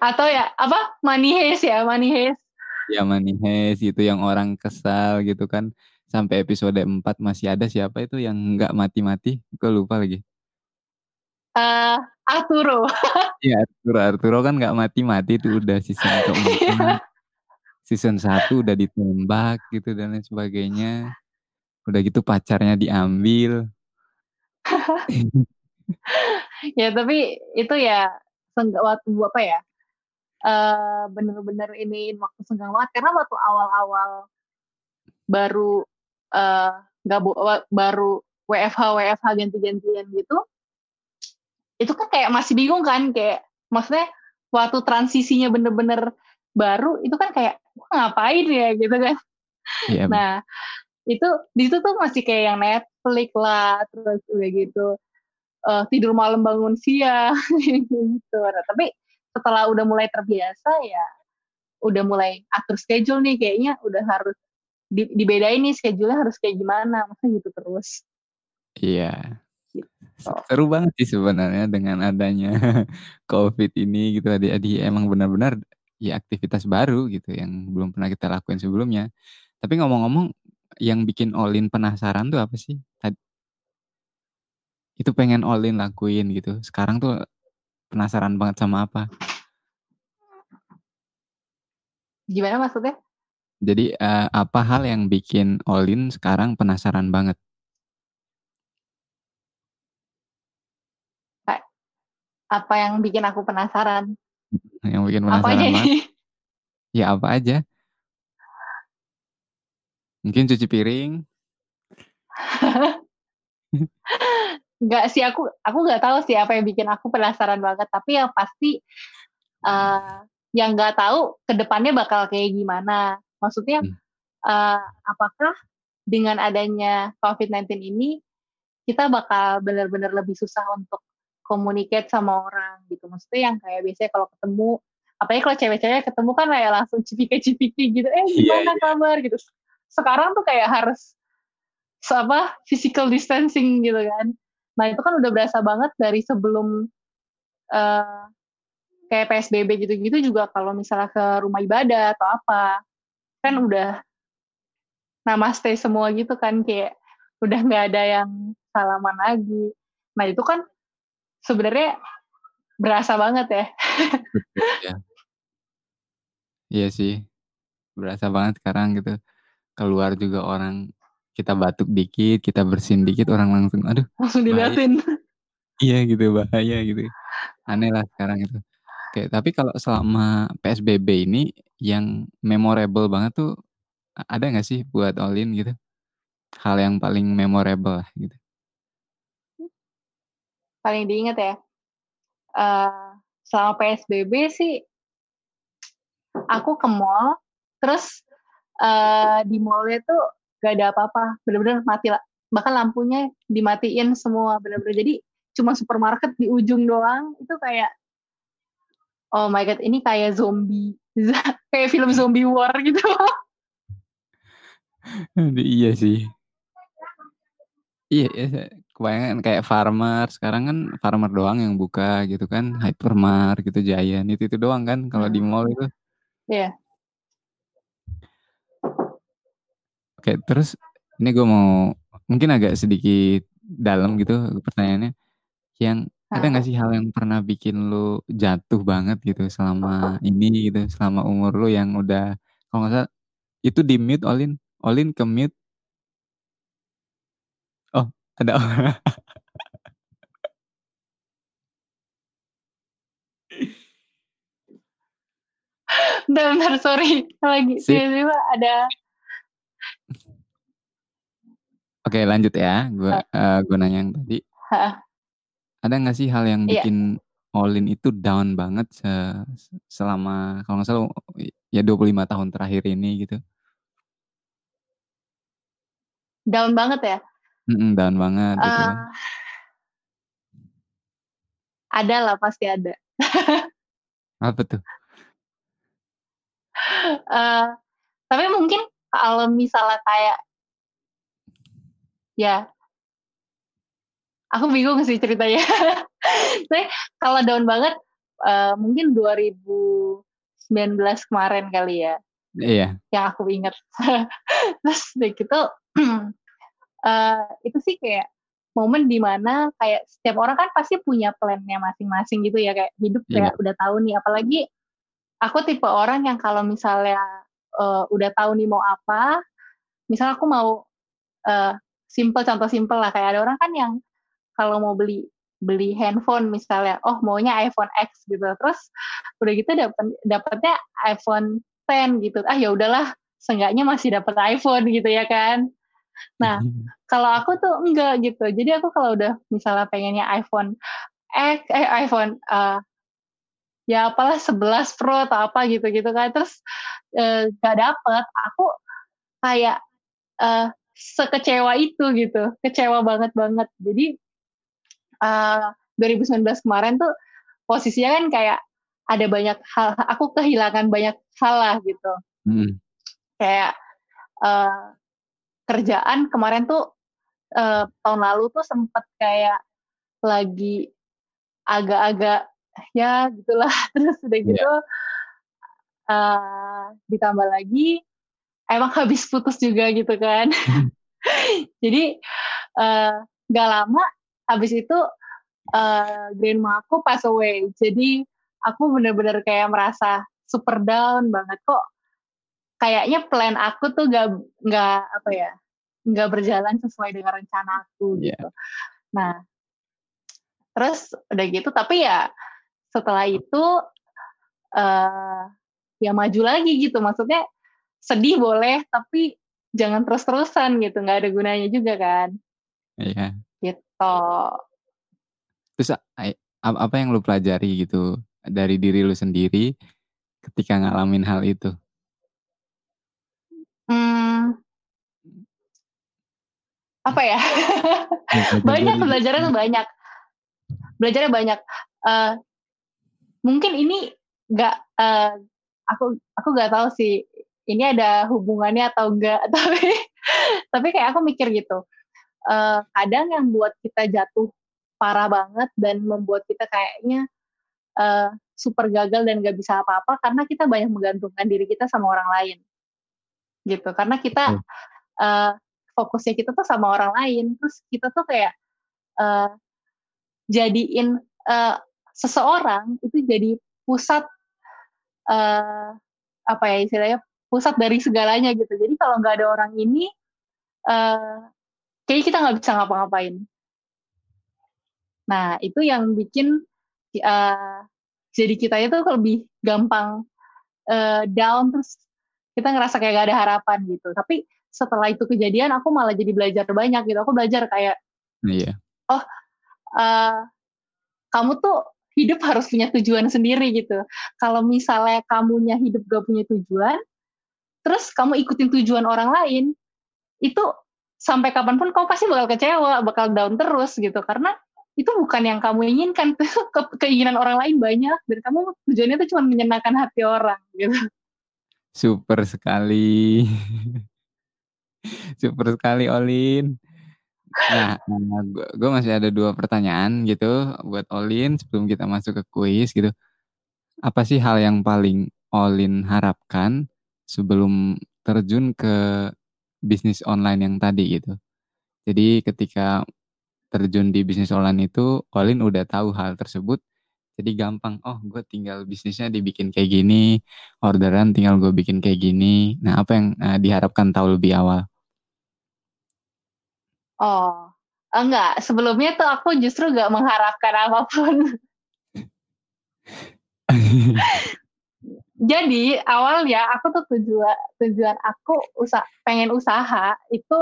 Atau ya, apa? Money Heist ya, Money Heist. Ya Money Heist gitu, yang orang kesal gitu kan. Sampai episode empat masih ada siapa itu yang gak mati-mati. Gue lupa lagi. Uh, Arturo. Iya Arturo, Arturo kan gak mati-mati tuh udah season keempat. Season satu udah ditembak gitu dan lain sebagainya. Udah gitu pacarnya diambil. Ya tapi itu ya senggang waktu apa ya uh, bener-bener ini waktu senggang banget karena waktu awal-awal baru uh, gak bo- baru W F H W F H ganti-gantian gitu itu kan kayak masih bingung kan, kayak maksudnya waktu transisinya bener-bener baru itu kan kayak ngapain ya gitu kan. Yeah. Nah itu di situ tuh masih kayak yang Netflix lah terus udah gitu Uh, tidur malam bangun siang gitu. Nah, tapi setelah udah mulai terbiasa ya udah mulai atur schedule nih kayaknya udah harus di, dibedain nih schedule-nya harus kayak gimana, maksudnya gitu terus. Iya. Gitu. Seru banget sih sebenarnya dengan adanya COVID ini gitu, adik-adik emang benar-benar ya aktivitas baru gitu yang belum pernah kita lakuin sebelumnya. Tapi ngomong-ngomong yang bikin Olin penasaran tuh apa sih? Tadi itu pengen Olin lakuin gitu. Sekarang tuh penasaran banget sama apa? Gimana maksudnya? Jadi uh, apa hal yang bikin Olin sekarang penasaran banget? Apa yang bikin aku penasaran? Yang bikin penasaran apa banget? Aja? Ya apa aja? Mungkin cuci piring? Gak sih, aku aku gak tahu sih apa yang bikin aku penasaran banget. Tapi yang pasti uh, yang gak tahu kedepannya bakal kayak gimana. Maksudnya uh, apakah dengan adanya covid sembilan belas ini kita bakal benar-benar lebih susah untuk communicate sama orang gitu. Maksudnya yang kayak biasanya kalau ketemu, apalagi kalau cewek-cewek ketemu kan kayak langsung cipika-cipiki gitu. Eh gimana yeah, kabar yeah. gitu. Sekarang tuh kayak harus apa physical distancing gitu kan. Nah itu kan udah berasa banget dari sebelum uh, kayak P S B B gitu-gitu juga kalau misalnya ke rumah ibadah atau apa kan udah namaste semua gitu kan, kayak udah nggak ada yang salaman lagi. Nah itu kan sebenarnya berasa banget ya. Iya. Iya sih berasa banget sekarang gitu, keluar juga orang kita batuk dikit, kita bersin dikit, orang langsung, aduh. Langsung diliatin. Iya gitu, bahaya gitu. Aneh lah sekarang itu. Oke, tapi kalau selama P S B B ini, yang memorable banget tuh, ada gak sih buat Olin gitu? Hal yang paling memorable lah gitu. Paling diingat ya? Uh, selama P S B B sih, aku ke mall, terus uh, di mallnya tuh, gak ada apa-apa, benar-benar mati lah. Bahkan lampunya dimatiin semua benar-benar. Jadi cuma supermarket di ujung doang itu kayak oh my god, ini kayak zombie, kayak film zombie war gitu. Iya sih. Iya, iya, kebanyakan kayak farmer. Sekarang kan farmer doang yang buka gitu kan, hypermart gitu, Giant itu itu doang kan kalau hmm. di mall itu. Iya. Yeah. Oke, terus ini gue mau mungkin agak sedikit dalam gitu pertanyaannya. Yang ada gak sih hal yang pernah bikin lo jatuh banget gitu selama ini gitu, selama umur lo yang udah, kalau gak salah itu di mute Olin, Olin ke mute. Oh, ada orang. Bentar, sorry. Lagi tiba-tiba ada. Oke, lanjut ya. Gua uh, gua nanya yang tadi. Ha. Ada nggak sih hal yang bikin yeah. Olin itu down banget se- selama kalau nggak salah ya dua puluh lima tahun terakhir ini gitu? Down banget ya? Mm-mm, down banget uh, gitu. Ada lah, pasti ada. Apa tuh? Uh, tapi mungkin kalau misalnya kayak ya aku bingung sih ceritanya. Tapi kalau down banget uh, mungkin dua ribu sembilan belas kemarin kali ya. Iya. Yang aku ingat. Terus begitu uh, itu sih kayak momen dimana kayak setiap orang kan pasti punya plannya masing-masing gitu ya, kayak hidup kayak yeah. udah tahu nih. Apalagi aku tipe orang yang kalau misalnya uh, udah tahu nih mau apa, misalnya aku mau uh, simple, contoh simple lah, kayak ada orang kan yang kalau mau beli beli handphone misalnya, oh maunya iPhone ten gitu, terus udah gitu dapat dapatnya iPhone ten gitu, ah ya udahlah seenggaknya masih dapat iPhone gitu ya kan. Nah kalau aku tuh enggak gitu, jadi aku kalau udah misalnya pengennya iPhone X, eh iPhone uh, ya apalah eleven Pro atau apa gitu-gitu kan, terus uh, gak dapet, aku kayak uh, sekecewa itu gitu, kecewa banget-banget. Jadi Uh, dua ribu sembilan belas kemarin tuh posisinya kan kayak ada banyak hal, aku kehilangan banyak hal lah gitu. Hmm. Kayak uh, kerjaan kemarin tuh uh, tahun lalu tuh sempet kayak lagi agak-agak ya gitulah. Terus udah gitu yeah. uh, ditambah lagi emang habis putus juga gitu kan. Jadi uh, gak lama habis itu uh, grandma aku pass away. Jadi aku benar-benar kayak merasa super down banget, kok kayaknya plan aku tuh gak, gak apa ya, gak berjalan sesuai dengan rencana aku gitu. Yeah. Nah, terus udah gitu, tapi ya setelah itu uh, ya maju lagi gitu. Maksudnya sedih boleh, tapi jangan terus-terusan gitu, gak ada gunanya juga kan. Iya. Yeah. Gitu. Terus apa yang lu pelajari gitu dari diri lu sendiri ketika ngalamin hal itu? Hmm, apa ya? Banyak, belajarnya tuh banyak. Belajarnya banyak. Uh, mungkin ini nggak uh, aku aku nggak tahu sih ini ada hubungannya atau enggak, tapi tapi kayak aku mikir gitu. Uh, kadang yang buat kita jatuh parah banget dan membuat kita kayaknya uh, super gagal dan gak bisa apa-apa karena kita banyak menggantungkan diri kita sama orang lain gitu, karena kita uh, fokusnya kita tuh sama orang lain, terus kita tuh kayak uh, jadiin uh, seseorang itu jadi pusat uh, apa ya istilahnya, pusat dari segalanya gitu. Jadi kalau gak ada orang ini uh, kayaknya kita nggak bisa ngapa-ngapain. Nah, itu yang bikin uh, jadi kita itu lebih gampang uh, down, terus kita ngerasa kayak gak ada harapan gitu. Tapi setelah itu kejadian, aku malah jadi belajar banyak gitu. Aku belajar kayak, yeah. oh, uh, kamu tuh hidup harus punya tujuan sendiri gitu. Kalau misalnya kamunya hidup gak punya tujuan, terus kamu ikutin tujuan orang lain, itu sampai kapanpun kamu pasti bakal kecewa, bakal down terus gitu, karena itu bukan yang kamu inginkan. Ke- keinginan orang lain banyak dan kamu tujuannya itu cuma menyenangkan hati orang gitu. Super sekali. Super sekali Olin. Nah, gue masih ada dua pertanyaan gitu buat Olin sebelum kita masuk ke kuis gitu. Apa sih hal yang paling Olin harapkan sebelum terjun ke bisnis online yang tadi gitu? Jadi ketika terjun di bisnis online itu Olin udah tahu hal tersebut, jadi gampang, oh gue tinggal bisnisnya dibikin kayak gini, orderan tinggal gue bikin kayak gini. Nah, apa yang uh, diharapkan tahu lebih awal? Oh enggak, sebelumnya tuh aku justru gak mengharapkan apapun. Jadi awalnya aku tuh tujuan tujuan aku usaha, pengen usaha itu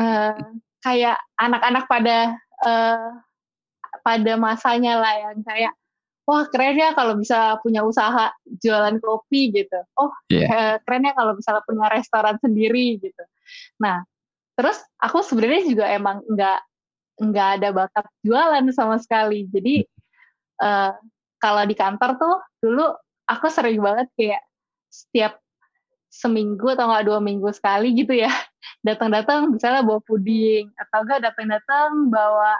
uh, kayak anak-anak pada uh, pada masanya lah, yang kayak wah keren ya kalau bisa punya usaha jualan kopi gitu. Oh yeah. Keren ya kalau misalnya punya restoran sendiri gitu. Nah terus aku sebenarnya juga emang nggak nggak ada bakat jualan sama sekali. Jadi uh, kalau di kantor tuh dulu aku sering banget kayak setiap seminggu atau nggak dua minggu sekali gitu ya, datang-datang misalnya bawa puding atau nggak datang-datang bawa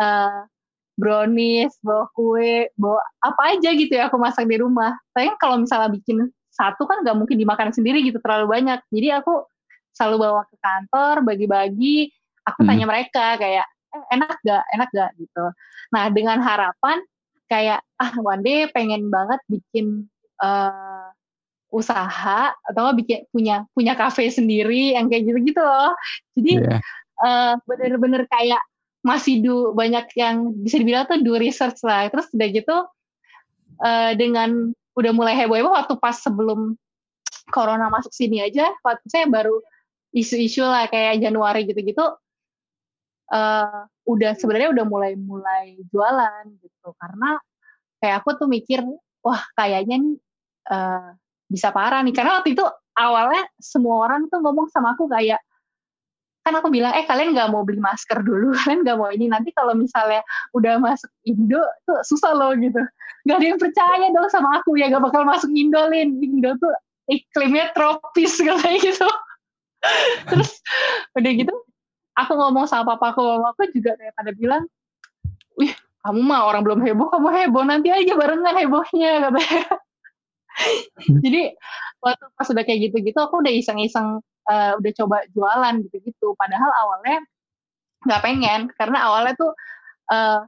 uh, brownies, bawa kue, bawa apa aja gitu ya aku masak di rumah. Tapi kalau misalnya bikin satu kan nggak mungkin dimakan sendiri gitu, terlalu banyak. Jadi aku selalu bawa ke kantor, bagi-bagi. Aku hmm. tanya mereka kayak eh, enak nggak, enak nggak gitu. Nah dengan harapan kayak ah one day pengen banget bikin uh, usaha atau bikin punya punya kafe sendiri yang kayak gitu-gitu loh. Jadi yeah. uh, bener-bener kayak masih do banyak yang bisa dibilang tuh do research lah. Terus udah gitu uh, dengan udah mulai heboh-heboh waktu pas sebelum corona masuk sini aja, waktu saya baru isu-isu lah kayak Januari gitu-gitu. Uh, udah sebenarnya udah mulai-mulai jualan gitu, karena kayak aku tuh mikir wah kayaknya nih uh, bisa parah nih, karena waktu itu awalnya semua orang tuh ngomong sama aku kayak, kan aku bilang eh kalian nggak mau beli masker dulu, kalian nggak mau ini, nanti kalau misalnya udah masuk Indo tuh susah loh gitu, nggak ada yang percaya dong sama aku ya, nggak bakal masuk Indo, Lin, Indo tuh iklimnya tropis kayak gitu. Terus udah gitu aku ngomong sama papaku, mamaku juga kayak pada bilang, wih kamu mah orang belum heboh, kamu heboh nanti aja barengan hebohnya, katanya. Jadi waktu pas udah kayak gitu-gitu, aku udah iseng-iseng, uh, udah coba jualan gitu-gitu. Padahal awalnya nggak pengen, karena awalnya tuh uh,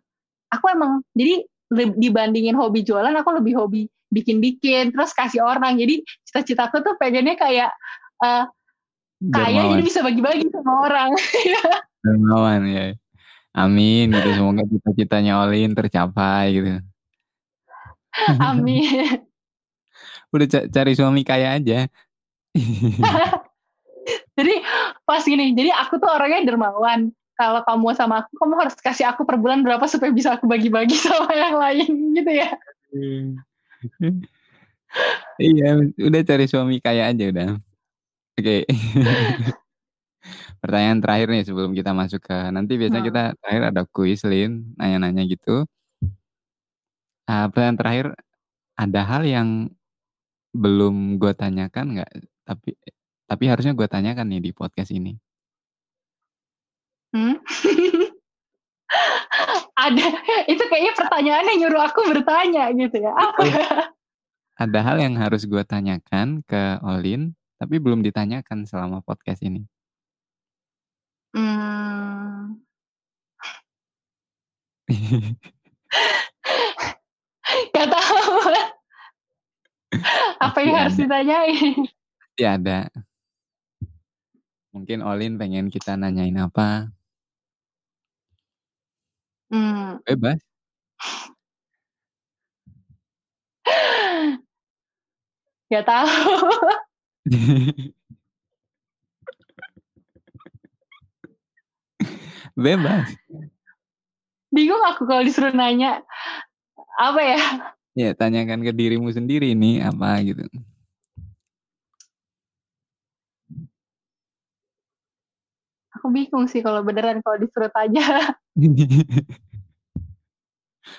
aku emang jadi dibandingin hobi jualan, aku lebih hobi bikin-bikin, terus kasih orang. Jadi cita-citaku tuh pengennya kayak uh, kaya jadi bisa bagi-bagi sama orang. Dermawan ya. Amin gitu, semoga cita-citanya Olin tercapai gitu. Amin. Udah cari suami kaya aja. Jadi pas gini, jadi aku tuh orangnya dermawan. Kalau kamu sama aku, kamu harus kasih aku per bulan berapa supaya bisa aku bagi-bagi sama yang lain gitu ya. Iya, udah cari suami kaya aja udah. Oke, okay. Pertanyaan terakhir nih sebelum kita masuk ke, nanti biasanya kita terakhir ada kuis, Lin, nanya-nanya gitu. Uh, pertanyaan terakhir, ada hal yang belum gue tanyakan nggak? Tapi tapi harusnya gue tanyakan nih di podcast ini. Hmm? Ada, itu kayaknya pertanyaannya nyuruh aku bertanya gitu ya. Apa? Ada hal yang harus gue tanyakan ke Olin, tapi belum ditanyakan selama podcast ini. Hmm. Gak tahu. Apa yang harus ditanyain? Pasti ada. Mungkin Olin pengen kita nanyain apa? Hmm. Bebas. Gak tahu. Bebas. Bingung aku kalau disuruh nanya apa ya? Ya tanyakan ke dirimu sendiri nih apa gitu. Aku bingung sih kalau beneran kalau disuruh tanya.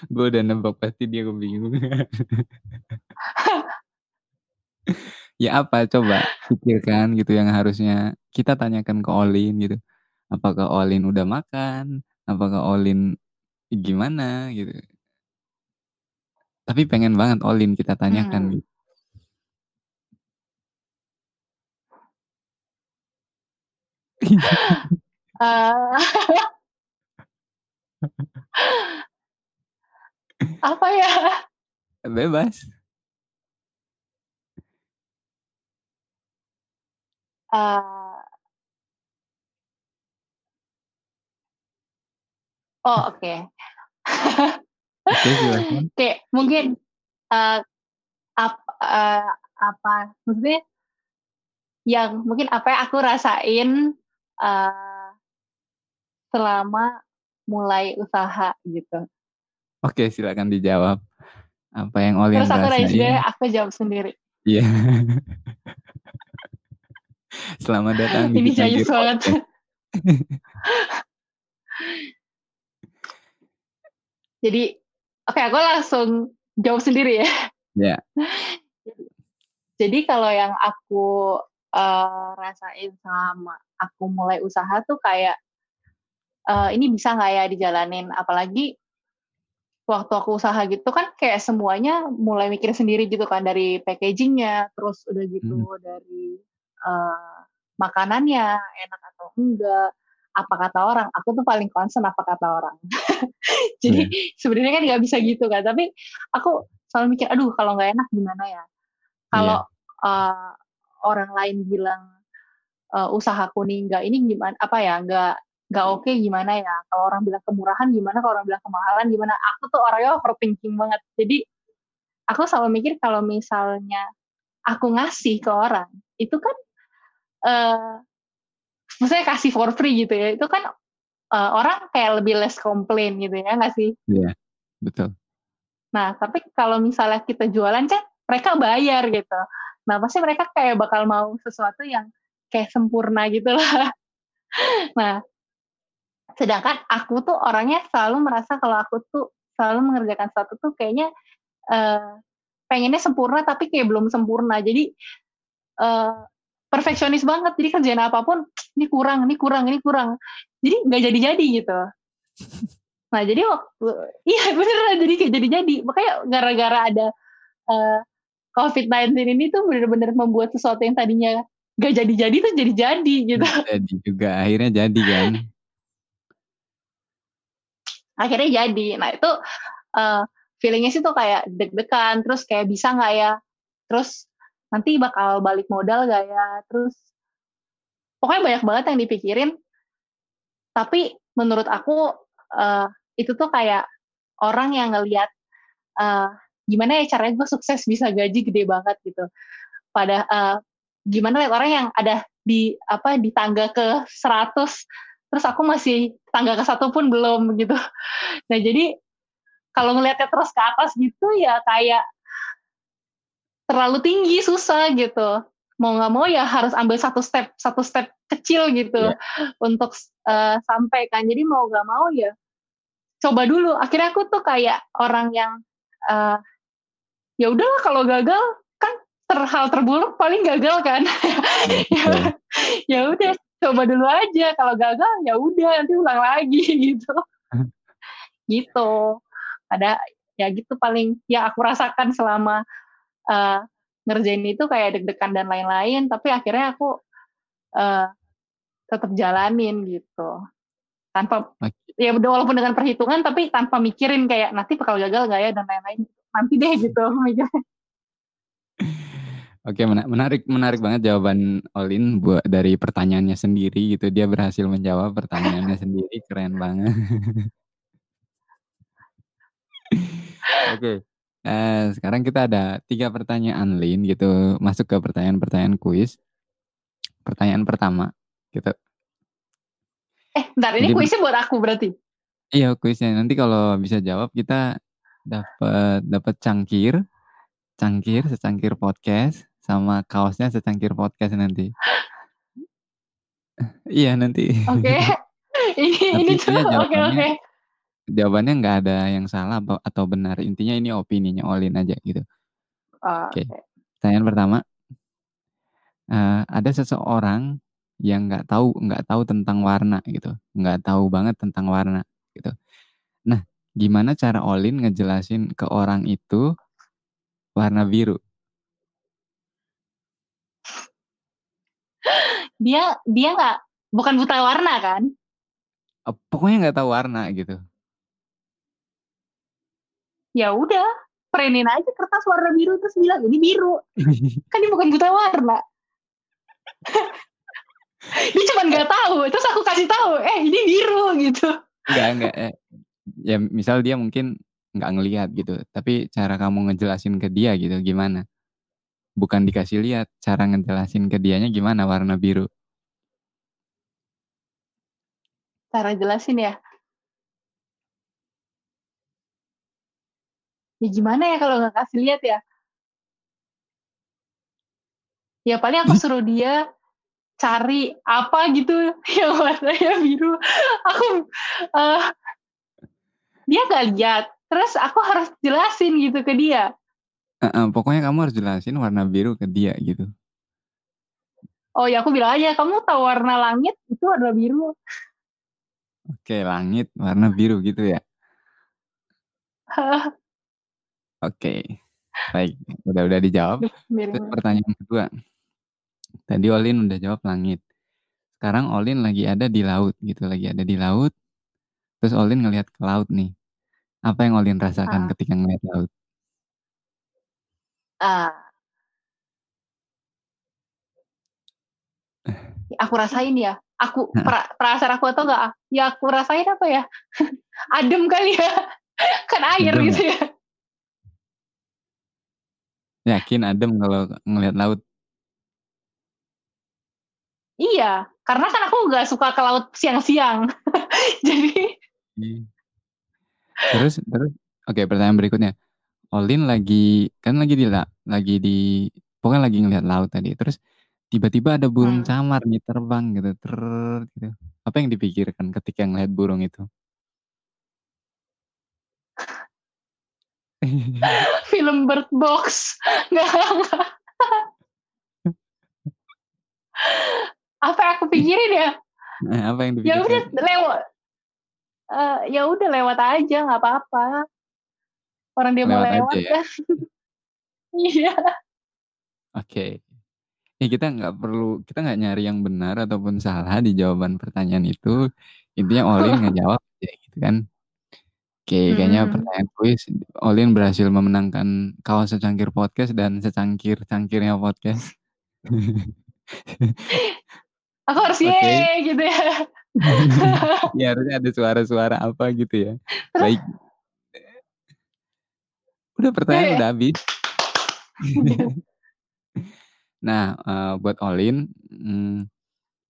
Gue udah nembak pasti dia kebingungan. Ya apa, coba pikirkan gitu yang harusnya kita tanyakan ke Olin gitu. Apakah Olin udah makan? Apakah Olin gimana gitu? Tapi pengen banget Olin kita tanyakan hmm. gitu. uh, apa ya? Bebas. Uh, oh oke, okay. Oke okay, mungkin uh, ap, uh, apa maksudnya yang mungkin apa yang aku rasain uh, selama mulai usaha gitu. Oke, silakan dijawab apa yang Olin rasain. Terus aku rasain, aku jawab sendiri. Iya. Yeah. Selamat datang di Secangkir Podcast. Jadi, oke okay, aku langsung jawab sendiri ya. Iya. Yeah. Jadi kalau yang aku uh, rasain sama aku mulai usaha tuh kayak uh, ini bisa nggak ya dijalanin? Apalagi waktu aku usaha gitu kan kayak semuanya mulai mikir sendiri gitu kan, dari packagingnya, terus udah gitu hmm. dari uh, makanannya enak atau enggak, apa kata orang. Aku tuh paling concern apa kata orang. Jadi hmm. sebenarnya kan nggak bisa gitu kan, tapi aku selalu mikir, aduh kalau nggak enak gimana ya? Kalau yeah. uh, orang lain bilang uh, usahaku nih nggak ini gimana, apa ya nggak nggak oke okay, gimana ya? Kalau orang bilang kemurahan gimana? Kalau orang bilang kemahalan gimana? Aku tuh orangnya overthinking banget. Jadi aku selalu mikir kalau misalnya aku ngasih ke orang itu kan, uh, maksudnya kasih for free gitu ya? Itu kan uh, orang kayak lebih less complain gitu ya nggak sih? Iya yeah, betul. Nah tapi kalau misalnya kita jualan kan mereka bayar gitu, nah pasti mereka kayak bakal mau sesuatu yang kayak sempurna gitu lah. Nah, sedangkan aku tuh orangnya selalu merasa kalau aku tuh selalu mengerjakan sesuatu tuh kayaknya uh, pengennya sempurna tapi kayak belum sempurna, jadi uh, perfeksionis banget, jadi kerjaan apapun ini kurang, ini kurang, ini kurang, jadi nggak jadi-jadi gitu. Nah jadi waktu, iya beneran jadi kayak jadi-jadi, makanya gara-gara ada uh, covid sembilan belas ini tuh benar-benar membuat sesuatu yang tadinya gak jadi-jadi tuh jadi-jadi gitu. Jadi juga akhirnya jadi kan. Akhirnya jadi. Nah itu uh, feelingnya sih tuh kayak deg-degan. Terus kayak bisa gak ya? Terus nanti bakal balik modal gak ya? Terus pokoknya banyak banget yang dipikirin. Tapi menurut aku uh, itu tuh kayak orang yang ngelihat Uh, gimana ya caranya gue sukses bisa gaji gede banget gitu. Pada uh, gimana lihat orang yang ada di apa di tangga ke seratus, terus aku masih tangga ke satu pun belum gitu. Nah jadi kalau ngelihatnya terus ke atas gitu ya kayak terlalu tinggi, susah gitu. Mau nggak mau ya harus ambil satu step satu step kecil gitu yeah. untuk uh, sampai kan. Jadi mau nggak mau ya coba dulu. Akhirnya aku tuh kayak orang yang uh, ya udahlah kalau gagal kan ter- hal terburuk paling gagal kan. Ya udah coba dulu aja, kalau gagal ya udah nanti ulang lagi gitu. Gitu ada ya gitu paling ya aku rasakan selama uh, ngerjain itu kayak deg-degan dan lain-lain, tapi akhirnya aku uh, tetap jalanin gitu tanpa ya walaupun dengan perhitungan tapi tanpa mikirin kayak nanti bakal gagal gak ya dan lain-lain, nanti deh gitu. Oke, menarik menarik banget jawaban Olin buat dari pertanyaannya sendiri gitu, dia berhasil menjawab pertanyaannya sendiri, keren banget. Oke okay. uh, sekarang kita ada tiga pertanyaan Lin gitu, masuk ke pertanyaan-pertanyaan kuis. Pertanyaan pertama gitu. Eh, bentar, ini jadi, kuisnya buat aku berarti? Iya, kuisnya. Nanti kalau bisa jawab, kita dapat dapat cangkir, cangkir, secangkir podcast, sama kaosnya secangkir podcast nanti. Iya, nanti. Oke. Ini tuh, oke, oke. Jawabannya nggak ada yang salah atau benar. Intinya ini opininya Olin aja gitu. Uh, oke. Okay. Pertanyaan pertama. Uh, ada seseorang yang nggak tahu nggak tahu tentang warna gitu, nggak tahu banget tentang warna gitu. Nah, gimana cara Olin ngejelasin ke orang itu warna biru? Dia dia nggak bukan buta warna kan? Eh, pokoknya nggak tahu warna gitu. Ya udah, printin aja kertas warna biru terus bilang ini biru. Kan dia bukan buta warna. Dia cuma nggak tahu, terus aku kasih tahu, eh ini biru gitu. Nggak nggak, ya misal dia mungkin nggak ngelihat gitu, tapi cara kamu ngejelasin ke dia gitu gimana? Bukan dikasih lihat, cara ngejelasin ke dianya gimana warna biru? Cara jelasin ya? Ya gimana ya kalau nggak kasih lihat ya? Ya paling aku suruh dia cari apa gitu yang warnanya biru. Aku uh, dia nggak lihat, terus aku harus jelasin gitu ke dia. Uh-uh, pokoknya kamu harus jelasin warna biru ke dia gitu. Oh ya aku bilang aja, kamu tahu warna langit itu warna biru. Oke, langit warna biru gitu ya. Uh. Oke, baik, udah-udah dijawab. Terus pertanyaan kedua, tadi Olin udah jawab langit. Sekarang Olin lagi ada di laut gitu, lagi ada di laut. Terus Olin ngelihat ke laut nih. Apa yang Olin rasakan uh. ketika ngelihat laut? Uh, aku rasain ya, aku pra, perasaan aku atau enggak? Ya aku rasain apa ya? Adem kali ya, kan air adem gitu ya. Yakin adem kalau ngelihat laut? Iya, karena kan aku nggak suka ke laut siang-siang, jadi. Terus, terus, oke, pertanyaan berikutnya. Olin lagi, kan lagi di, lagi di, pokoknya lagi ngelihat laut tadi. Terus tiba-tiba ada burung hmm. camar nih terbang gitu, ter, gitu. Apa yang dipikirkan ketika ngelihat burung itu? Film Bird Box, nggak nggak. Apa yang aku pikirin ya? Nah, apa yang dipikirin? Ya udah lewat, uh, ya udah lewat aja, nggak apa-apa. Orang dia lewat mau lewat aja, kan. Iya. Oke. Ya kita nggak perlu, kita nggak nyari yang benar ataupun salah di jawaban pertanyaan itu. Intinya Olin ngejawab aja gitu kan. Oke, hmm. kayaknya pertanyaan kuis Olin berhasil memenangkan kaos secangkir podcast dan secangkir-cangkirnya podcast. Aku harus okay. ye gitu ya. Ya harusnya ada suara-suara apa gitu ya. Baik. Udah pertanyaan udah habis. Nah, uh, buat Olin, hmm,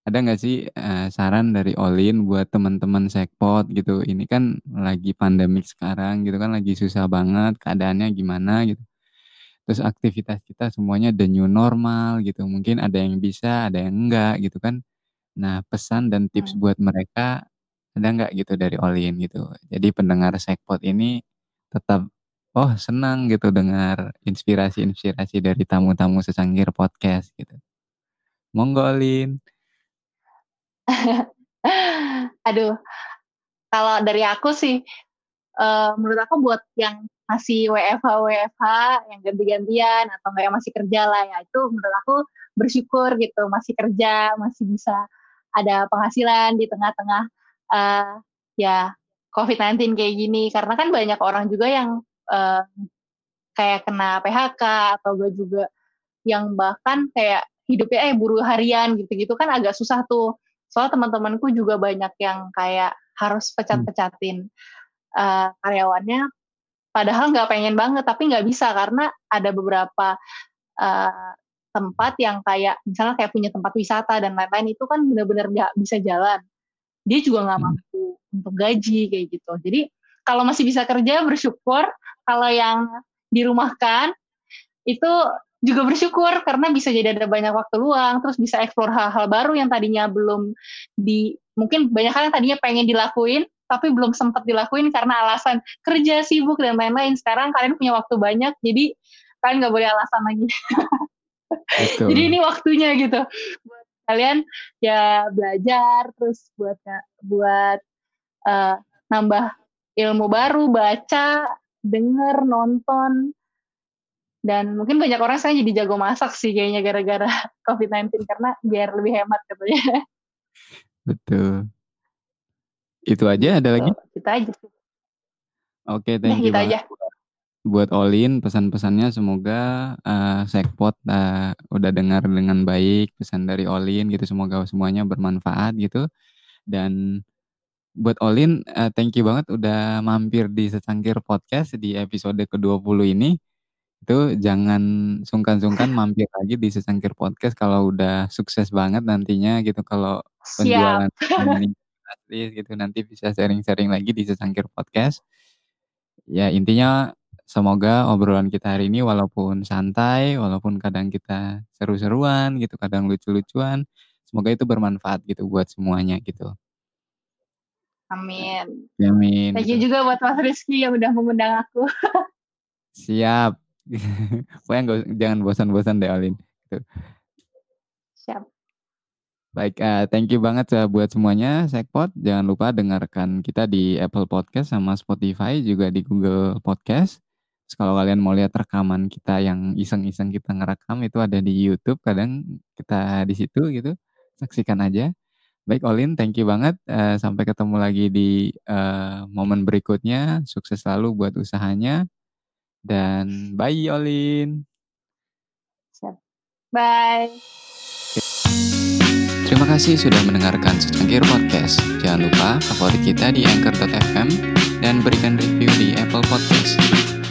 ada nggak sih uh, saran dari Olin buat teman-teman sekpot gitu? Ini kan lagi pandemik sekarang gitu kan, lagi susah banget keadaannya gimana gitu. Terus aktivitas kita semuanya the new normal gitu. Mungkin ada yang bisa, ada yang enggak gitu kan. Nah, pesan dan tips buat mereka ada nggak gitu dari Olin gitu? Jadi pendengar sekpot ini tetap oh senang gitu dengar inspirasi-inspirasi dari tamu-tamu secangkir podcast gitu. Monggo Olin. Aduh, kalau dari aku sih, uh, menurut aku buat yang masih W F H W F H, yang ganti-gantian atau nggak yang masih kerja lah ya, itu menurut aku bersyukur gitu, masih kerja, masih bisa ada penghasilan di tengah-tengah uh, ya covid sembilan belas kayak gini. Karena kan banyak orang juga yang Uh, kayak kena P H K atau gak juga yang bahkan kayak hidupnya eh buruh harian gitu-gitu kan agak susah tuh. Soalnya teman-temanku juga banyak yang kayak harus pecat-pecatin uh, karyawannya, padahal nggak pengen banget tapi nggak bisa karena ada beberapa uh, tempat yang kayak misalnya kayak punya tempat wisata dan lain-lain itu kan benar-benar nggak bisa jalan. Dia juga nggak mampu untuk gaji kayak gitu. Jadi kalau masih bisa kerja bersyukur, kalau yang dirumahkan itu juga bersyukur karena bisa jadi ada banyak waktu luang, terus bisa eksplor hal-hal baru yang tadinya belum di, mungkin banyak hal yang tadinya pengen dilakuin tapi belum sempat dilakuin karena alasan kerja sibuk dan lain-lain. Sekarang kalian punya waktu banyak, jadi kalian nggak boleh alasan lagi. Jadi ini waktunya gitu buat kalian ya belajar, terus buat buat uh, nambah ilmu baru, baca, denger, nonton. Dan mungkin banyak orang sekarang jadi jago masak sih kayaknya gara-gara covid sembilan belas, karena biar lebih hemat katanya. Betul. Itu aja, ada Betul. lagi? Itu aja. Oke, okay, thank nah, you aja. Buat Olin, pesan-pesannya semoga uh, Sekpot uh, udah dengar dengan baik pesan dari Olin gitu, semoga semuanya bermanfaat gitu. Dan buat Olin, uh, thank you banget udah mampir di Secangkir Podcast di episode ke dua puluh ini. Itu jangan sungkan-sungkan mampir lagi di Secangkir Podcast kalau udah sukses banget nantinya gitu, kalau penjualan ini gitu nanti bisa sharing-sharing lagi di Secangkir Podcast. Ya intinya semoga obrolan kita hari ini walaupun santai, walaupun kadang kita seru-seruan gitu, kadang lucu-lucuan, semoga itu bermanfaat gitu buat semuanya gitu. Amin. Amin. Thank you juga buat Mas Rizky yang udah mengundang aku. Siap. Pokoknya gak, jangan bosan-bosan deh Olin. Gitu. Siap. Baik, uh, thank you banget uh, buat semuanya. Sekpot, jangan lupa dengarkan kita di Apple Podcast sama Spotify, juga di Google Podcast. Terus kalau kalian mau lihat rekaman kita yang iseng-iseng kita ngerekam itu ada di YouTube. Kadang kita di situ gitu. Saksikan aja. Baik Olin, thank you banget. Uh, sampai ketemu lagi di uh, momen berikutnya. Sukses selalu buat usahanya. Dan bye Olin. Bye. Terima kasih sudah mendengarkan Secangkir Podcast. Jangan lupa favorit kita di anchor dot f m dan berikan review di Apple Podcast.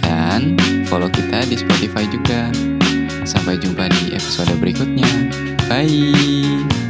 Dan follow kita di Spotify juga. Sampai jumpa di episode berikutnya. Bye.